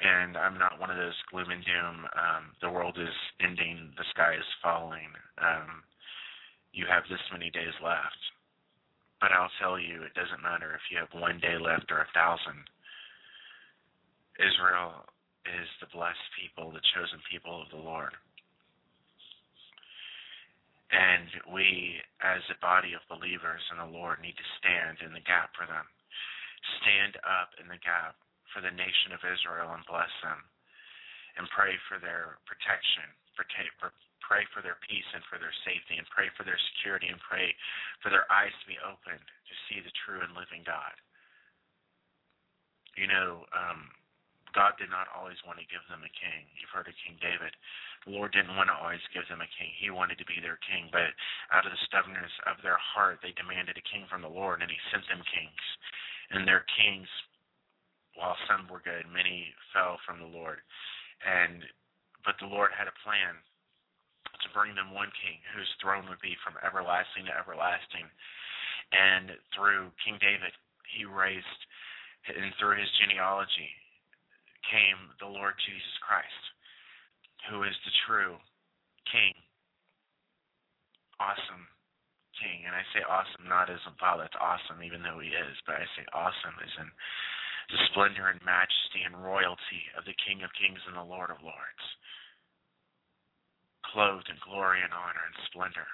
And I'm not one of those gloom and doom, um, the world is ending, the sky is falling, um, you have this many days left. But I'll tell you, it doesn't matter if you have one day left or a thousand. Israel is the blessed people, the chosen people of the Lord. And we, as a body of believers in the Lord, need to stand in the gap for them. Stand up in the gap for the nation of Israel and bless them. And pray for their protection. Pray for their peace and for their safety. And pray for their security. And pray for their eyes to be opened to see the true and living God. You know, um, God did not always want to give them a king. You've heard of King David. The Lord didn't want to always give them a king. He wanted to be their king, but out of the stubbornness of their heart, they demanded a king from the Lord, and he sent them kings. And their kings, while some were good, many fell from the Lord. And but the Lord had a plan to bring them one king whose throne would be from everlasting to everlasting. And through King David, he raised, and through his genealogy came the Lord Jesus Christ, who is the true King, awesome King. And I say awesome not as in, wow, that's awesome, even though he is, but I say awesome as in the splendor and majesty and royalty of the King of Kings and the Lord of Lords, clothed in glory and honor and splendor.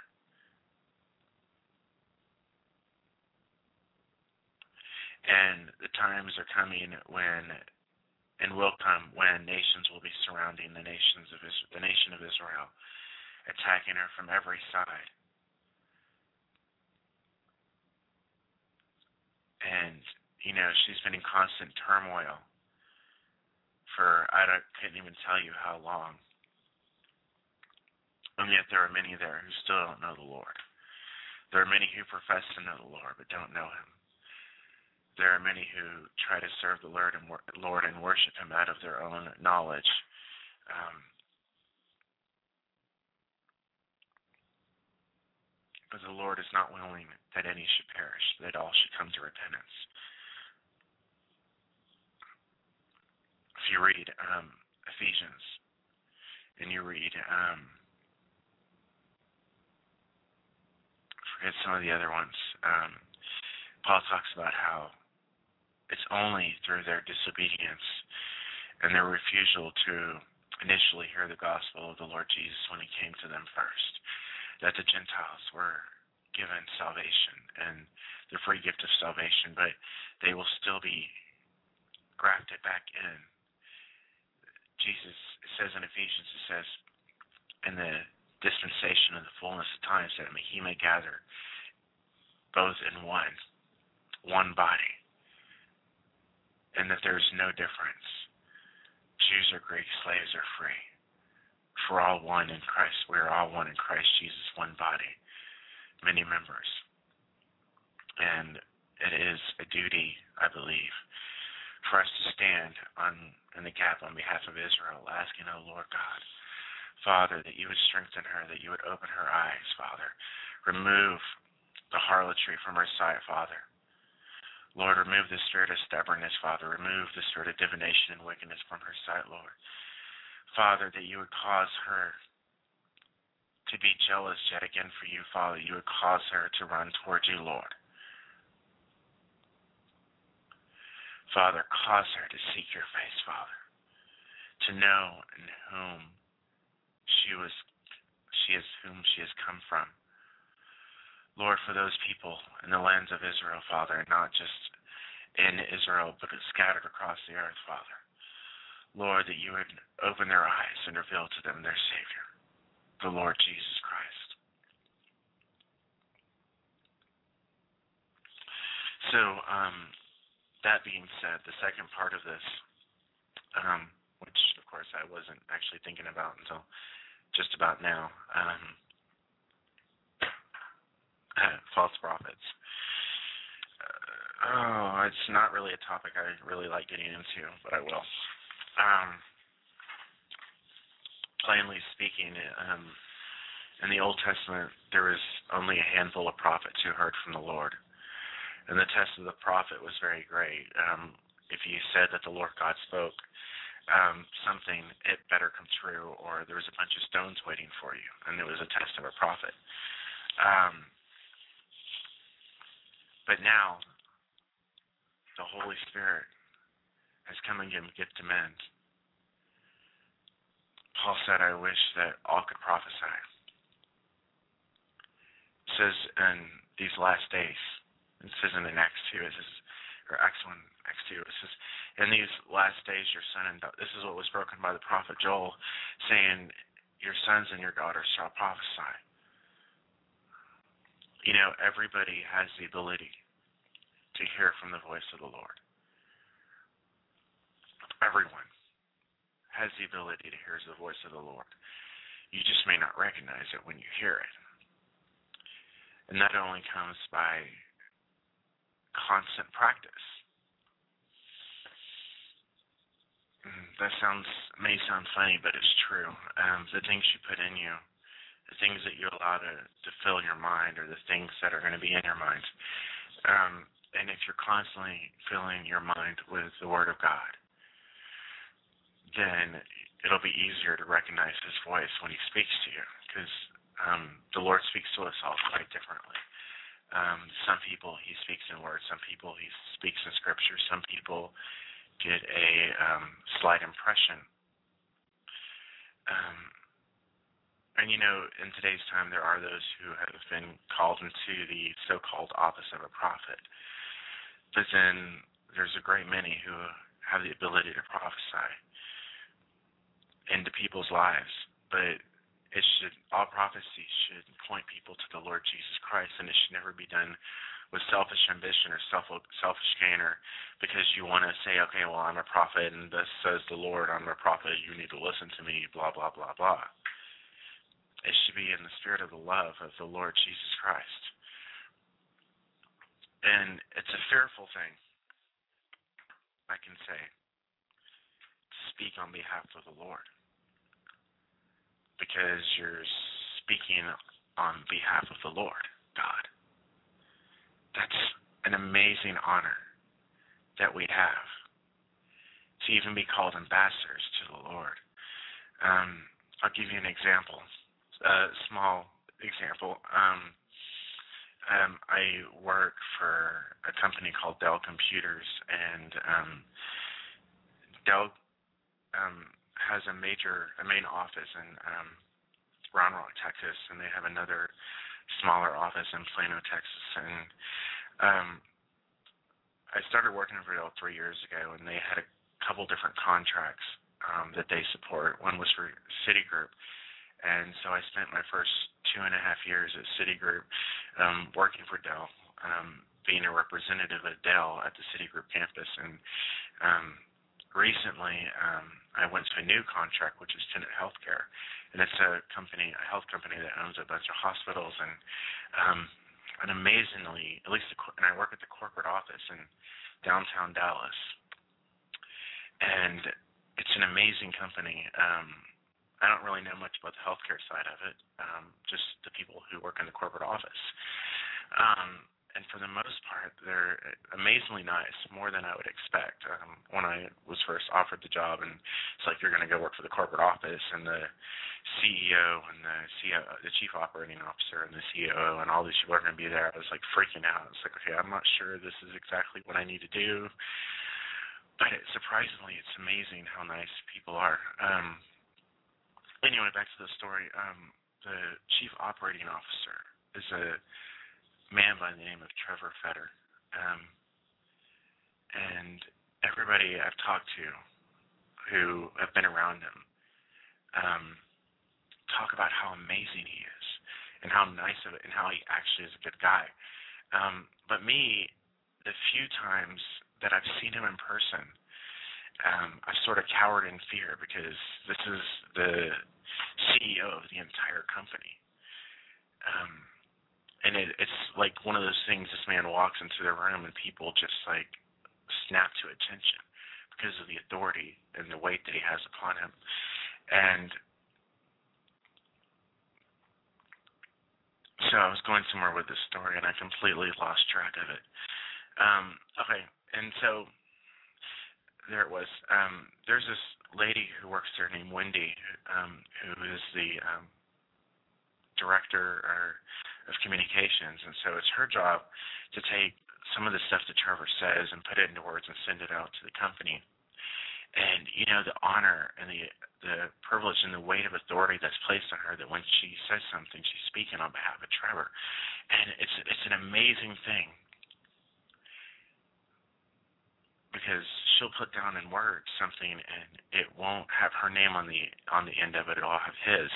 And the times are coming when, and will come when, nations will be surrounding the nations of Israel, the nation of Israel, attacking her from every side. And you know she's been in constant turmoil for I don't, couldn't even tell you how long. And yet there are many there who still don't know the Lord. There are many who profess to know the Lord but don't know him. There are many who try to serve the Lord and, wor- Lord and worship him out of their own knowledge. Um, but the Lord is not willing that any should perish, that all should come to repentance. If you read um, Ephesians and you read, um, I forget some of the other ones, um, Paul talks about how it's only through their disobedience and their refusal to initially hear the gospel of the Lord Jesus when he came to them first that the Gentiles were given salvation and the free gift of salvation, but they will still be grafted back in. Jesus says in Ephesians, it says, in the dispensation of the fullness of times, that he may gather both in one, one body. And that there's no difference. Jews or Greeks, slaves are free. For all one in Christ, we are all one in Christ Jesus, one body, many members. And it is a duty, I believe, for us to stand on in the gap on behalf of Israel, asking, O Lord God, Father, that you would strengthen her, that you would open her eyes, Father. Remove the harlotry from her sight, Father. Lord, remove the spirit of stubbornness, Father. Remove the spirit of divination and wickedness from her sight, Lord. Father, that you would cause her to be jealous yet again for you, Father. You would cause her to run toward you, Lord. Father, cause her to seek your face, Father, to know in whom she was, she is whom she has come from. Lord, for those people in the lands of Israel, Father, and not just in Israel, but scattered across the earth, Father. Lord, that you would open their eyes and reveal to them their Savior, the Lord Jesus Christ. So, um, that being said, the second part of this, um, which, of course, I wasn't actually thinking about until just about now, um, false prophets. Uh, oh, it's not really a topic I really like getting into, but I will. Um, plainly speaking, um, in the Old Testament, there was only a handful of prophets who heard from the Lord. And the test of the prophet was very great. Um, if you said that the Lord God spoke um, something, it better come true, or there was a bunch of stones waiting for you, and it was a test of a prophet. Um, but now, the Holy Spirit has come and given to men. Paul said, I wish that all could prophesy. It says in these last days, it says in Acts two, it says, or Acts one, Acts two, it says, in these last days your son and daughter, this is what was broken by the prophet Joel, saying, your sons and your daughters shall prophesy. You know, everybody has the ability to hear from the voice of the Lord. Everyone has the ability to hear the voice of the Lord. You just may not recognize it when you hear it. And that only comes by constant practice. That sounds may sound funny, but it's true. Um, the things you put in you, the things that you allow to, to fill your mind, or the things that are going to be in your mind. Um, and if you're constantly filling your mind with the Word of God, then it'll be easier to recognize His voice when He speaks to you, because um, the Lord speaks to us all quite differently. Um, some people He speaks in words, some people He speaks in scripture, some people get a um, slight impression. Um, and, you know, in today's time there are those who have been called into the so-called office of a prophet. But then there's a great many who have the ability to prophesy into people's lives, but It should all prophecy should point people to the Lord Jesus Christ, and it should never be done with selfish ambition or self selfish gain, or because you want to say, okay, well, I'm a prophet, and thus says the Lord, I'm a prophet. You need to listen to me. Blah blah blah blah. It should be in the spirit of the love of the Lord Jesus Christ, and it's a fearful thing, I can say, to speak on behalf of the Lord. Because you're speaking on behalf of the Lord, God. That's an amazing honor that we have, to even be called ambassadors to the Lord. Um, I'll give you an example, a small example. Um, um, I work for a company called Dell Computers, and um, Dell um, has a major, a main office in um, Round Rock, Texas, and they have another smaller office in Plano, Texas. And um, I started working for Dell three years ago, and they had a couple different contracts um, that they support. One was for Citigroup, and so I spent my first two and a half years at Citigroup um, working for Dell, um, being a representative of Dell at the Citigroup campus, and um, recently, um, I went to a new contract, which is Tenet Healthcare, and it's a company, a health company that owns a bunch of hospitals, and um, an amazingly, at least, the, and I work at the corporate office in downtown Dallas, and it's an amazing company. Um, I don't really know much about the healthcare side of it, um, just the people who work in the corporate office. Um, And for the most part, they're amazingly nice, more than I would expect. Um, when I was first offered the job, and it's like, you're going to go work for the corporate office, and the C E O and the C O, the chief operating officer and the C O O and all these people are going to be there. I was like freaking out. It's like, okay, I'm not sure this is exactly what I need to do. But it, surprisingly, it's amazing how nice people are. Um, anyway, back to the story. Um, the chief operating officer is a man by the name of Trevor Fetter, um, and everybody I've talked to who have been around him um, talk about how amazing he is and how nice of it and how he actually is a good guy. Um, but me, the few times that I've seen him in person, um, I've sort of cowered in fear because this is the C E O of the entire company. Um, and it, it's like one of those things, this man walks into the room and people just like snap to attention because of the authority and the weight that he has upon him. And so I was going somewhere with this story and I completely lost track of it. Um, okay, and so there it was. Um, there's this lady who works there named Wendy, um, who is the um, director or, of communications, and so it's her job to take some of the stuff that Trevor says and put it into words and send it out to the company. And, you know, the honor and the the privilege and the weight of authority that's placed on her, that when she says something, she's speaking on behalf of Trevor. And it's it's an amazing thing, because she'll put down in words something and it won't have her name on the on the end of it. It'll have his.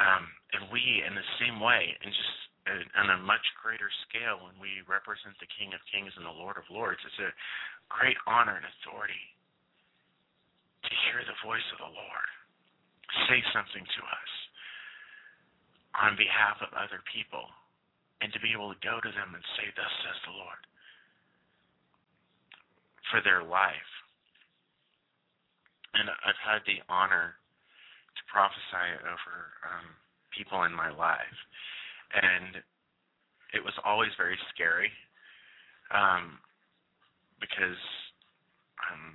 Um, and we, in the same way, and just on a much greater scale, when we represent the King of Kings and the Lord of Lords, it's a great honor and authority to hear the voice of the Lord say something to us on behalf of other people, and to be able to go to them and say, "Thus says the Lord," for their life. And I've had the honor to prophesy over um, people in my life, and it was always very scary um, because um,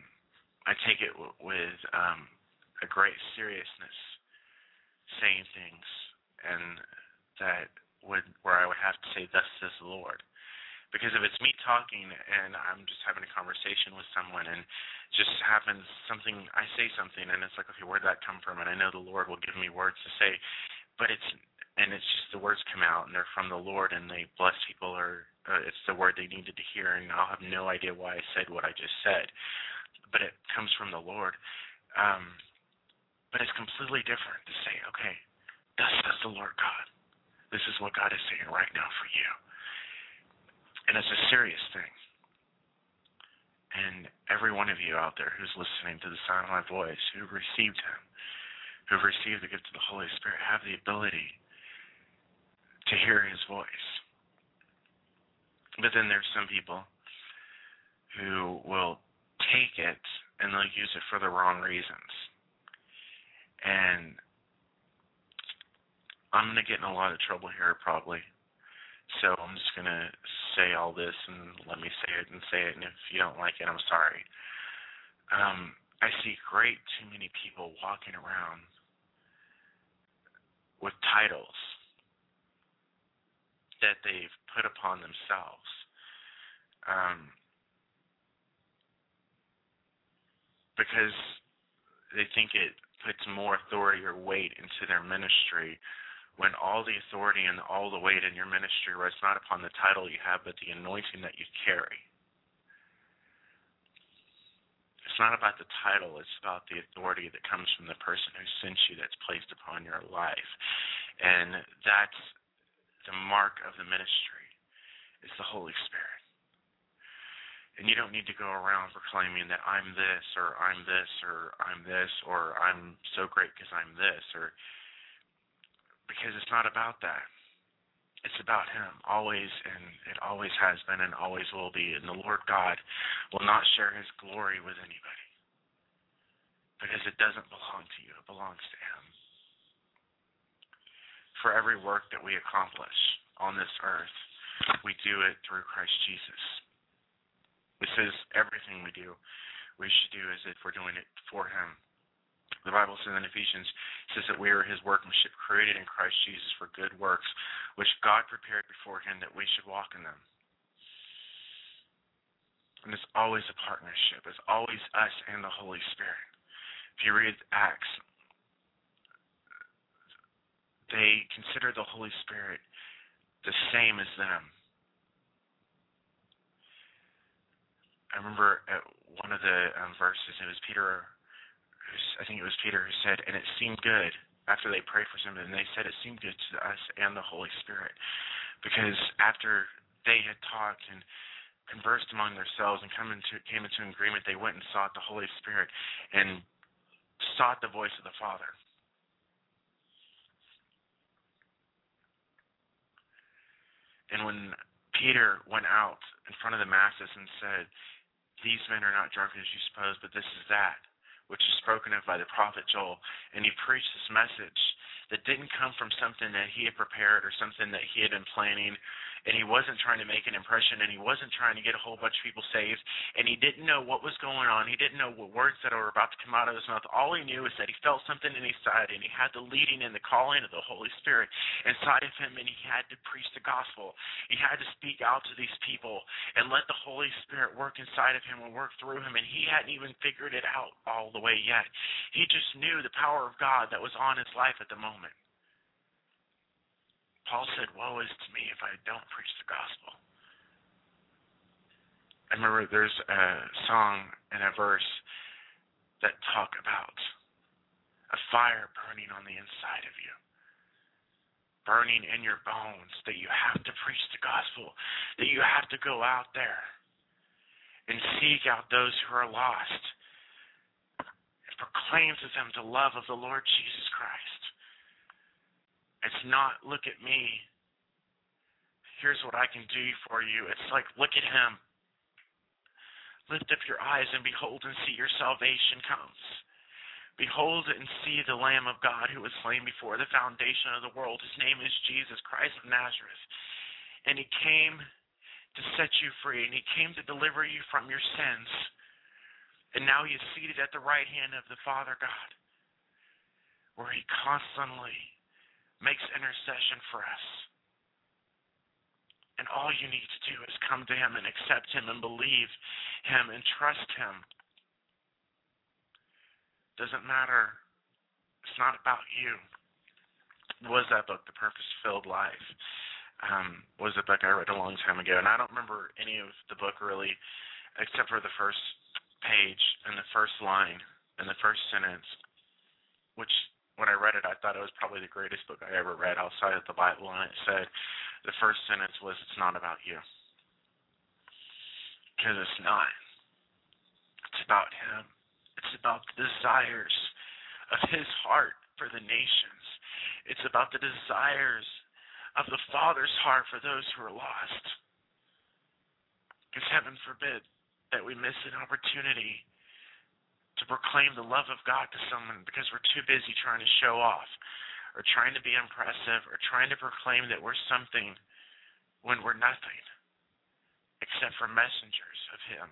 I take it w- with um, a great seriousness, saying things and that would where I would have to say, "Thus says the Lord." Because if it's me talking and I'm just having a conversation with someone and just happens something, I say something and it's like, okay, where'd that come from? And I know the Lord will give me words to say, but it's, and it's just the words come out and they're from the Lord and they bless people, or uh, it's the word they needed to hear, and I'll have no idea why I said what I just said, but it comes from the Lord. Um, but it's completely different to say, okay, thus says the Lord God. This is what God is saying right now for you. And it's a serious thing. And every one of you out there who's listening to the sound of my voice, who received him, who've received the gift of the Holy Spirit, have the ability to hear his voice. But then there's some people who will take it and they'll use it for the wrong reasons. And I'm going to get in a lot of trouble here probably. So I'm just going to say all this and let me say it and say it, and if you don't like it, I'm sorry. Um, I see great too many people walking around with titles that they've put upon themselves. Um, because they think it puts more authority or weight into their ministry, when all the authority and all the weight in your ministry rests not upon the title you have, but the anointing that you carry. It's not about the title, it's about the authority that comes from the person who sent you, that's placed upon your life. And that's the mark of the ministry, is the Holy Spirit. And you don't need to go around proclaiming that I'm this, or I'm this, or I'm this, or I'm so great because I'm this, or... because it's not about that. It's about him, always, and it always has been and always will be. And the Lord God will not share his glory with anybody, because it doesn't belong to you. It belongs to him. For every work that we accomplish on this earth, we do it through Christ Jesus. This is everything we do. We should do as if we're doing it for him. The Bible says in Ephesians, says that we are his workmanship, created in Christ Jesus for good works, which God prepared beforehand that we should walk in them. And it's always a partnership. It's always us and the Holy Spirit. If you read Acts, they consider the Holy Spirit the same as them. I remember at one of the um, verses, it was Peter I think it was Peter who said, and it seemed good after they prayed for something, and they said it seemed good to us and the Holy Spirit, because after they had talked and conversed among themselves and come into, came into agreement, they went and sought the Holy Spirit and sought the voice of the Father. And when Peter went out in front of the masses and said, these men are not drunk as you suppose, but this is that which is spoken of by the prophet Joel, and he preached this message that didn't come from something that he had prepared or something that he had been planning, and he wasn't trying to make an impression, and he wasn't trying to get a whole bunch of people saved, and he didn't know what was going on. He didn't know what words that were about to come out of his mouth. All he knew is that he felt something in his side, and he had the leading and the calling of the Holy Spirit inside of him, and he had to preach the gospel. He had to speak out to these people and let the Holy Spirit work inside of him and work through him, and he hadn't even figured it out all the way yet. He just knew the power of God that was on his life at the moment. Paul said, woe is to me if I don't preach the gospel. I remember there's a song and a verse that talk about a fire burning on the inside of you, burning in your bones, that you have to preach the gospel, that you have to go out there and seek out those who are lost, proclaim to them the love of the Lord Jesus Christ. It's not, look at me, here's what I can do for you. It's like, look at him. Lift up your eyes and behold and see your salvation comes. Behold and see the Lamb of God who was slain before the foundation of the world. His name is Jesus Christ of Nazareth. And he came to set you free, and he came to deliver you from your sins. And now he is seated at the right hand of the Father God, where he constantly makes intercession for us. And all you need to do is come to him and accept him and believe him and trust him. Doesn't matter. It's not about you. Was that book, The Purpose-Filled Life? Um, was a book I read a long time ago, and I don't remember any of the book really, except for the first page and the first line and the first sentence, which when I read it, I thought it was probably the greatest book I ever read outside of the Bible, and it said the first sentence was, it's not about you. Because it's not. It's about him. It's about the desires of his heart for the nations. It's about the desires of the Father's heart for those who are lost. Because heaven forbid that we miss an opportunity to proclaim the love of God to someone because we're too busy trying to show off or trying to be impressive or trying to proclaim that we're something when we're nothing except for messengers of him.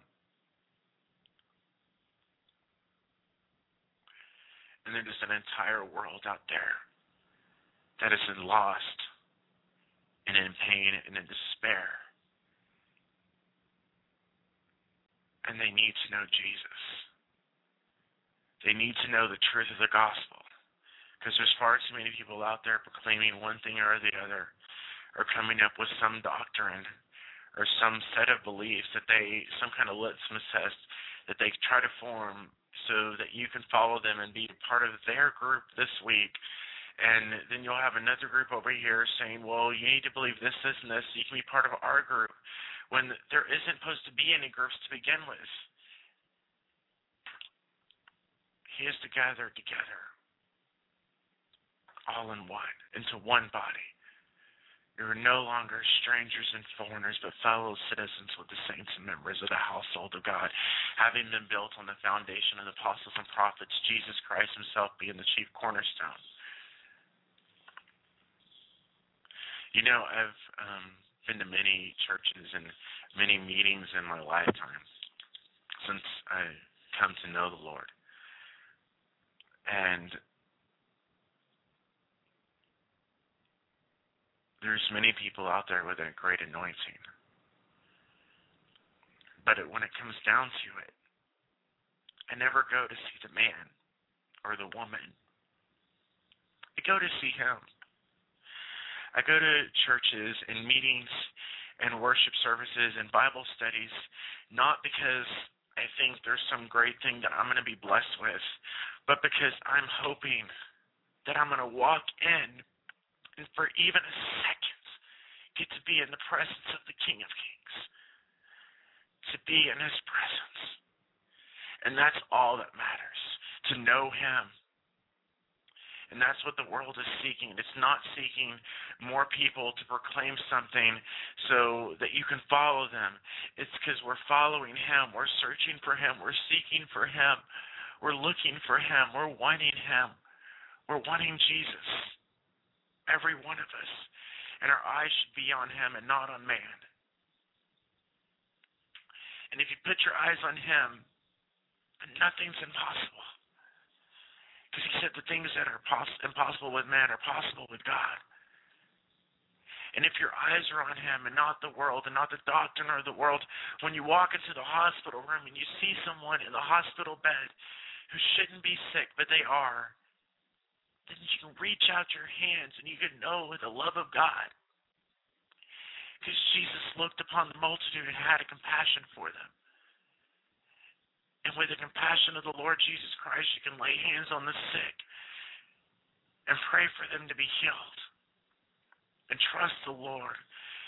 And there's an entire world out there that is in lost and in pain and in despair. And they need to know Jesus. They need to know the truth of the gospel. Because there's far too many people out there proclaiming one thing or the other, or coming up with some doctrine or some set of beliefs that they, some kind of litmus test that they try to form so that you can follow them and be part of their group this week. And then you'll have another group over here saying, well, you need to believe this, this, and this, so you can be part of our group, when there isn't supposed to be any groups to begin with. He is to gather together, all in one, into one body. You are no longer strangers and foreigners, but fellow citizens with the saints and members of the household of God, having been built on the foundation of the apostles and prophets, Jesus Christ himself being the chief cornerstone. You know, I've... Um, been to many churches and many meetings in my lifetime since I come to know the Lord. And there's many people out there with a great anointing. But it, when it comes down to it, I never go to see the man or the woman. I go to see him. I go to churches and meetings and worship services and Bible studies, not because I think there's some great thing that I'm going to be blessed with, but because I'm hoping that I'm going to walk in and for even a second get to be in the presence of the King of Kings, to be in his presence. And that's all that matters, to know him. And that's what the world is seeking. It's not seeking more people to proclaim something so that you can follow them. It's because we're following him. We're searching for him. We're seeking for him. We're looking for him. We're wanting him. We're wanting Jesus, every one of us. And our eyes should be on him and not on man. And if you put your eyes on him, nothing's impossible. Because he said the things that are poss- impossible with man are possible with God. And if your eyes are on him and not the world and not the doctrine or the world, when you walk into the hospital room and you see someone in the hospital bed who shouldn't be sick, but they are, then you can reach out your hands and you can know the love of God. Because Jesus looked upon the multitude and had a compassion for them. And with the compassion of the Lord Jesus Christ, you can lay hands on the sick and pray for them to be healed. And trust the Lord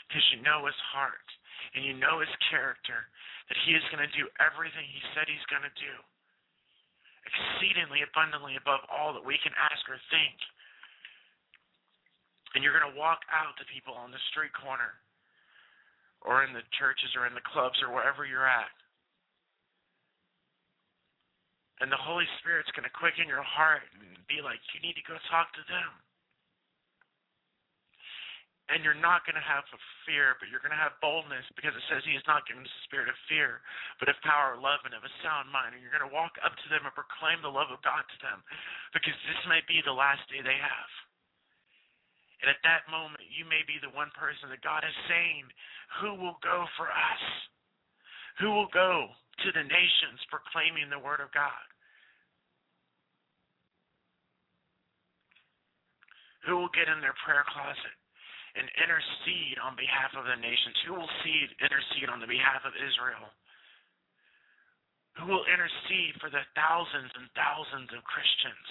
because you know his heart and you know his character, that he is going to do everything he said he's going to do, exceedingly abundantly above all that we can ask or think. And you're going to walk out to people on the street corner or in the churches or in the clubs or wherever you're at. And the Holy Spirit's going to quicken your heart and be like, you need to go talk to them. And you're not going to have a fear, but you're going to have boldness, because it says he has not given us a spirit of fear, but of power, love, and of a sound mind. And you're going to walk up to them and proclaim the love of God to them, because this may be the last day they have. And at that moment, you may be the one person that God is saying, who will go for us? Who will go to the nations proclaiming the word of God? Who will get in their prayer closet and intercede on behalf of the nations? Who will seed, intercede on the behalf of Israel? Who will intercede for the thousands and thousands of Christians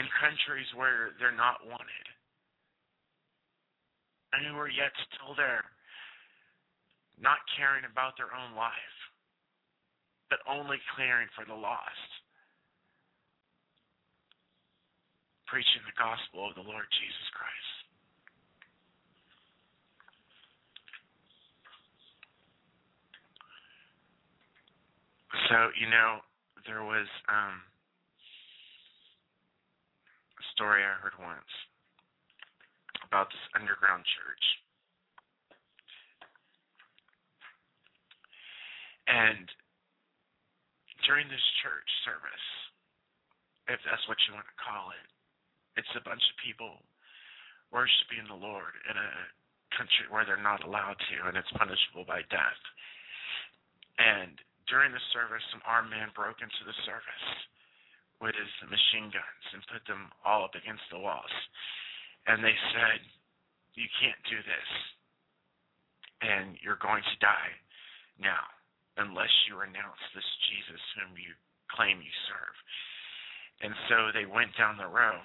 in countries where they're not wanted and who are yet still there, not caring about their own life, but only caring for the lost, preaching the gospel of the Lord Jesus Christ? So, you know, there was um, a story I heard once about this underground church. And during this church service, if that's what you want to call it, it's a bunch of people worshiping the Lord in a country where they're not allowed to, and it's punishable by death. And during the service, some armed men broke into the service with his machine guns and put them all up against the walls. And they said, you can't do this, and you're going to die now, unless you renounce this Jesus whom you claim you serve. And so they went down the row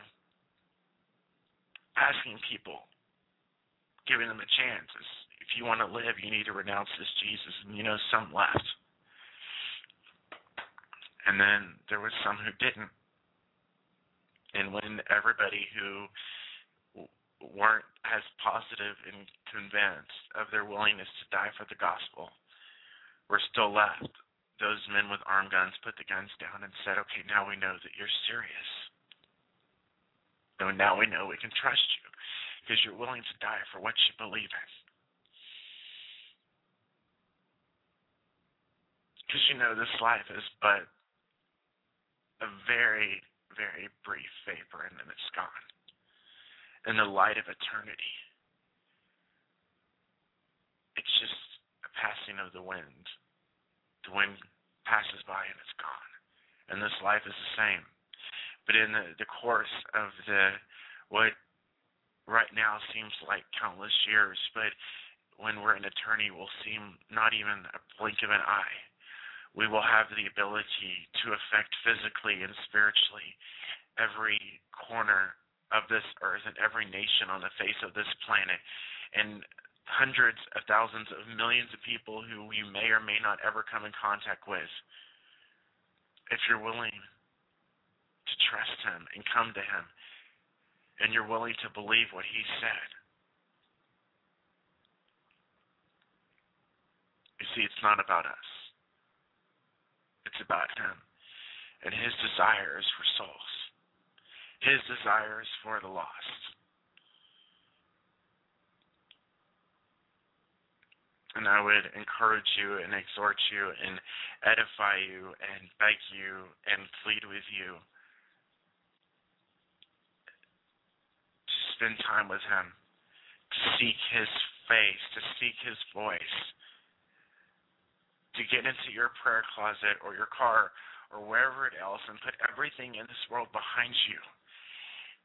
asking people, giving them a chance. If you want to live, you need to renounce this Jesus. And you know, some left. And then there was some who didn't. And when everybody who weren't as positive and convinced of their willingness to die for the gospel were still left, those men with armed guns put the guns down and said, okay, now we know that you're serious. So now we know we can trust you because you're willing to die for what you believe in. Because you know this life is but a very, very brief vapor and then it's gone. In the light of eternity, it's just passing of the wind. The wind passes by and it's gone. And this life is the same. But in the, the course of the what right now seems like countless years, but when we're in eternity will seem not even a blink of an eye. we will have the ability to affect physically and spiritually every corner of this earth and every nation on the face of this planet, and hundreds of thousands of millions of people who you may or may not ever come in contact with, if you're willing to trust him and come to him, and you're willing to believe what he said. You see, it's not about us. It's about him, and his desire is for souls. His desire is for the lost. And I would encourage you and exhort you and edify you and beg you and plead with you to spend time with him, to seek his face, to seek his voice, to get into your prayer closet or your car or wherever else and put everything in this world behind you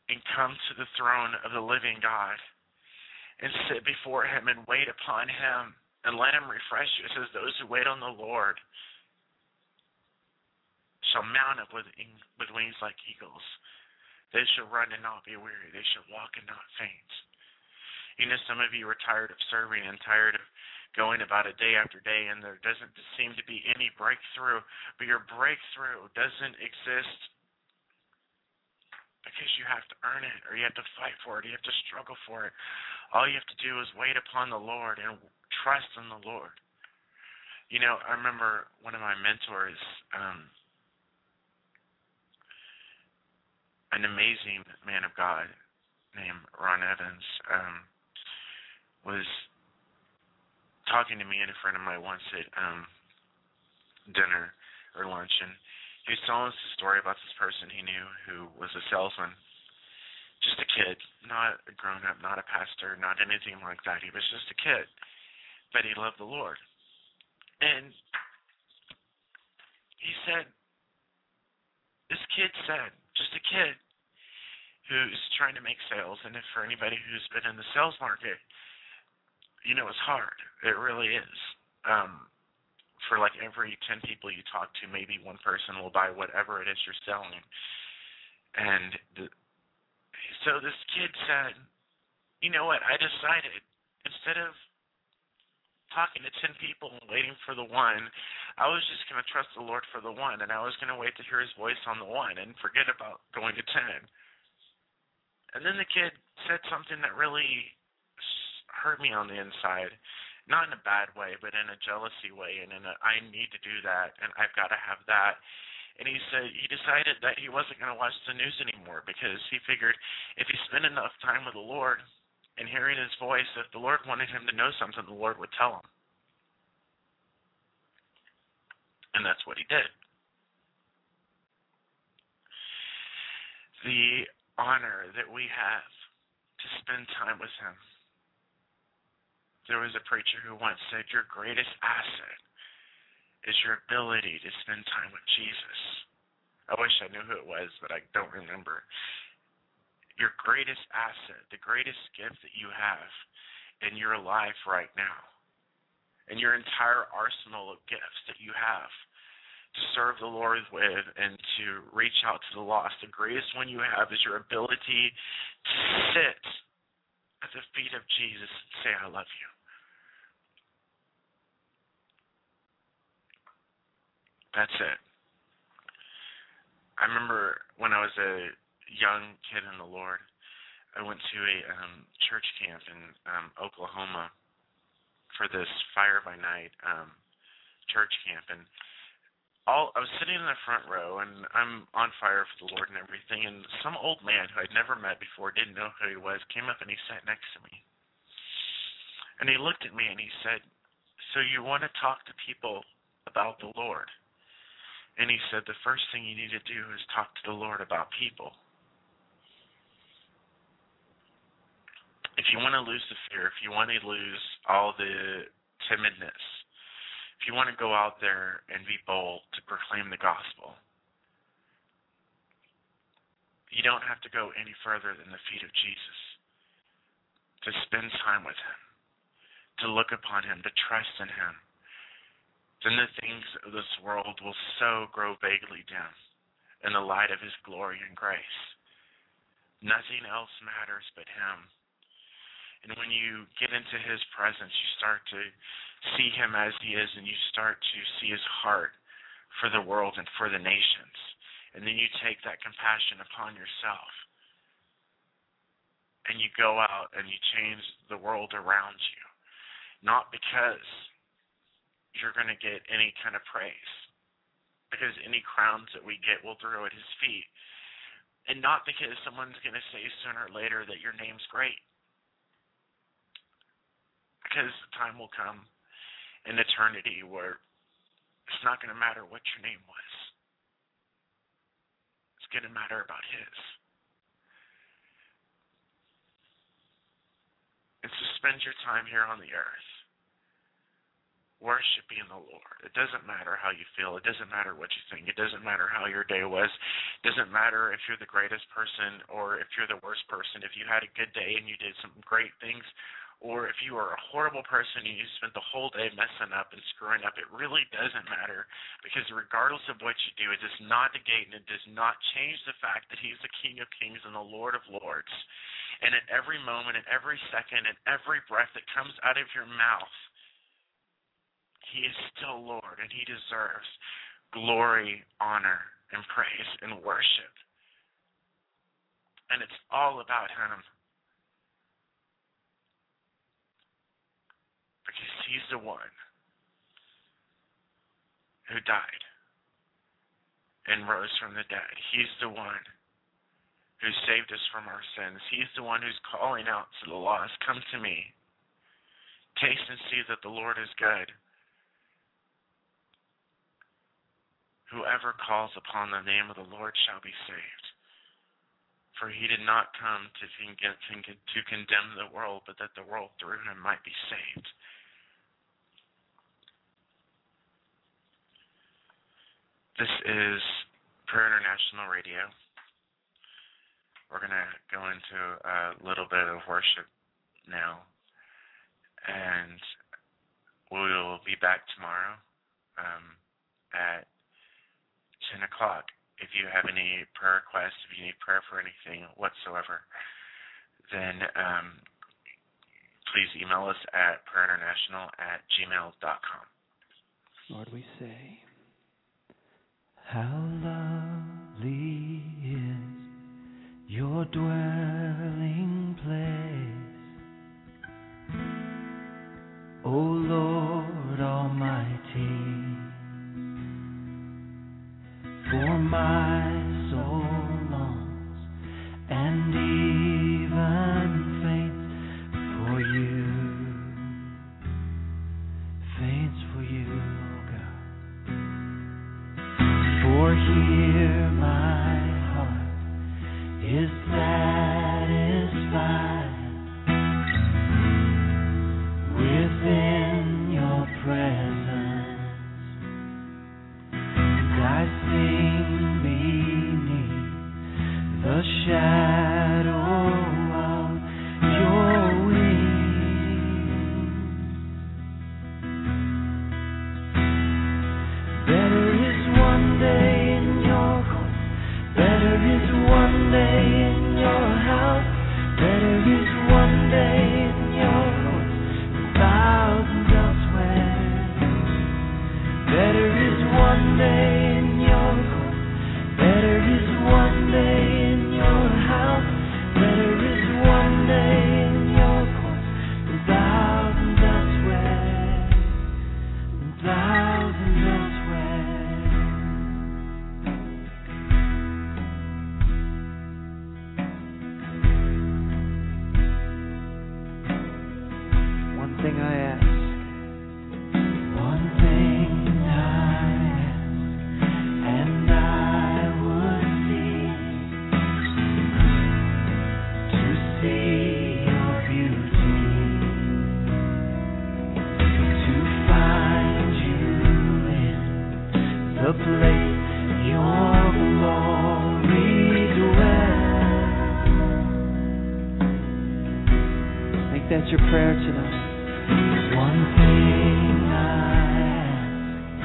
and come to the throne of the living God and sit before him and wait upon him and let him refresh you. It says those who wait on the Lord shall mount up with, with wings like eagles. They shall run and not be weary. They shall walk and not faint. You know, some of you are tired of serving and tired of going about it day after day, and there doesn't seem to be any breakthrough, but your breakthrough doesn't exist because you have to earn it, or you have to fight for it, or you have to struggle for it. All you have to do is wait upon the Lord and trust in the Lord. You know, I remember one of my mentors, um, an amazing man of God named Ron Evans, um, was talking to me and a friend of mine once at um, dinner or lunch, and he was telling us a story about this person he knew who was a salesman, just a kid, not a grown-up, not a pastor, not anything like that. He was just a kid, but he loved the Lord. And he said, this kid said, just a kid who's trying to make sales, and if for anybody who's been in the sales market, you know, it's hard. It really is. Um, for like every ten people you talk to, maybe one person will buy whatever it is you're selling. And the, so this kid said, you know what, I decided instead of talking to ten people and waiting for the one, I was just going to trust the Lord for the one, and I was going to wait to hear his voice on the one and forget about going to ten. And then the kid said something that really hurt me on the inside, not in a bad way, but in a jealousy way, and in a, I need to do that, and I've got to have that. And he said he decided that he wasn't going to watch the news anymore because he figured if he spent enough time with the Lord and hearing his voice, if the Lord wanted him to know something, the Lord would tell him. And that's what he did. The honor that we have to spend time with him. There was a preacher who once said, your greatest asset is your ability to spend time with Jesus. I wish I knew who it was, but I don't remember. Your greatest asset, the greatest gift that you have in your life right now, and your entire arsenal of gifts that you have to serve the Lord with and to reach out to the lost, the greatest one you have is your ability to sit at the feet of Jesus and say, I love you. That's it. I remember when I was a young kid in the Lord, I went to a um, church camp in um, Oklahoma for this fire-by-night um, church camp. And all I was sitting in the front row, and I'm on fire for the Lord and everything, and some old man who I'd never met before, didn't know who he was, came up and he sat next to me. And he looked at me and he said, so you want to talk to people about the Lord? And he said, the first thing you need to do is talk to the Lord about people. If you want to lose the fear, if you want to lose all the timidness, if you want to go out there and be bold to proclaim the gospel, you don't have to go any further than the feet of Jesus to spend time with him, to look upon him, to trust in him, then the things of this world will so grow vaguely dim in the light of His glory and grace. Nothing else matters but Him. And when you get into His presence, you start to see Him as He is, and you start to see His heart for the world and for the nations. And then you take that compassion upon yourself, and you go out and you change the world around you, not because you're going to get any kind of praise, because any crowns that we get we'll throw at His feet, and not because someone's going to say sooner or later that your name's great, because the time will come in eternity where it's not going to matter what your name was. It's going to matter about His. And so spend your time here on the earth worshiping the Lord. It doesn't matter how you feel. It doesn't matter what you think. It doesn't matter how your day was. It doesn't matter if you're the greatest person or if you're the worst person. If you had a good day and you did some great things, or if you are a horrible person and you spent the whole day messing up and screwing up, it really doesn't matter, because regardless of what you do, it does not negate and it does not change the fact that He's the King of Kings and the Lord of Lords. And at every moment, at every second, at every breath that comes out of your mouth, He is still Lord, and He deserves glory, honor, and praise, and worship. And it's all about Him, because He's the one who died and rose from the dead. He's the one who saved us from our sins. He's the one who's calling out to the lost, "Come to me. Taste and see that the Lord is good. Whoever calls upon the name of the Lord shall be saved. For He did not come to, think, to condemn the world, but that the world through Him might be saved." This is Prayer International Radio. We're going to go into a little bit of worship now, and we will be back tomorrow um, at ten o'clock. If you have any prayer requests, if you need prayer for anything whatsoever, then um, please email us at prayer international at gmail dot com. Lord, we say, how lovely is your dwelling place, O Lord Almighty. For my soul longs and even faints for you, faints for you, O God. For here my heart is satisfied within your presence. The shadow of your wings. Better is one day in your home, better is one day in your house, better is one day in your courts than thousands elsewhere. Better is one day in your home, better is one day. That's your prayer tonight. One thing I ask.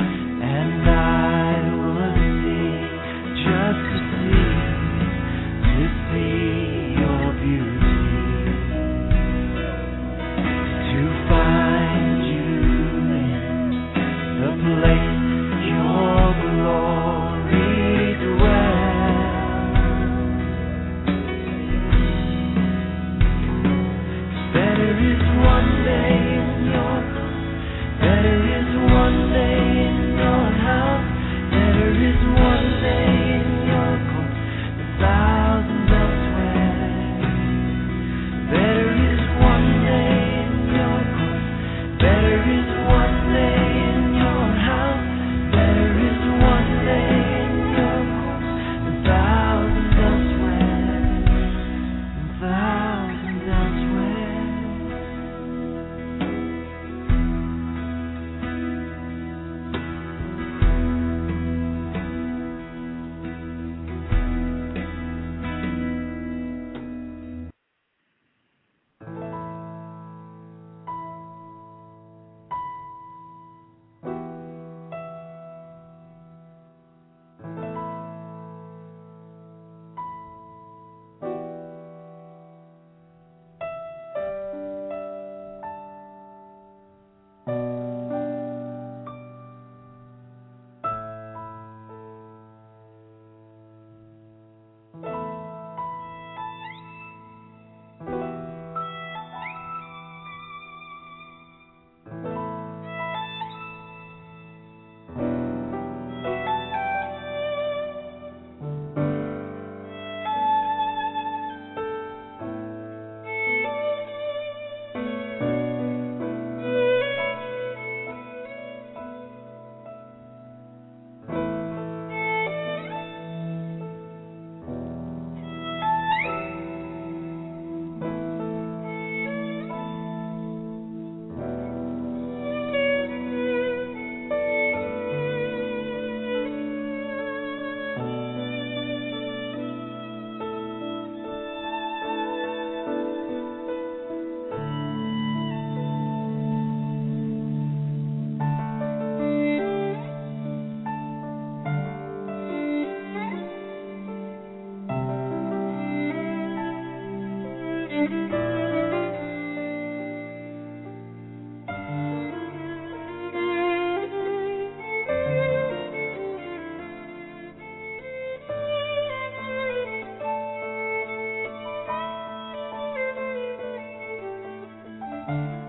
Thank you.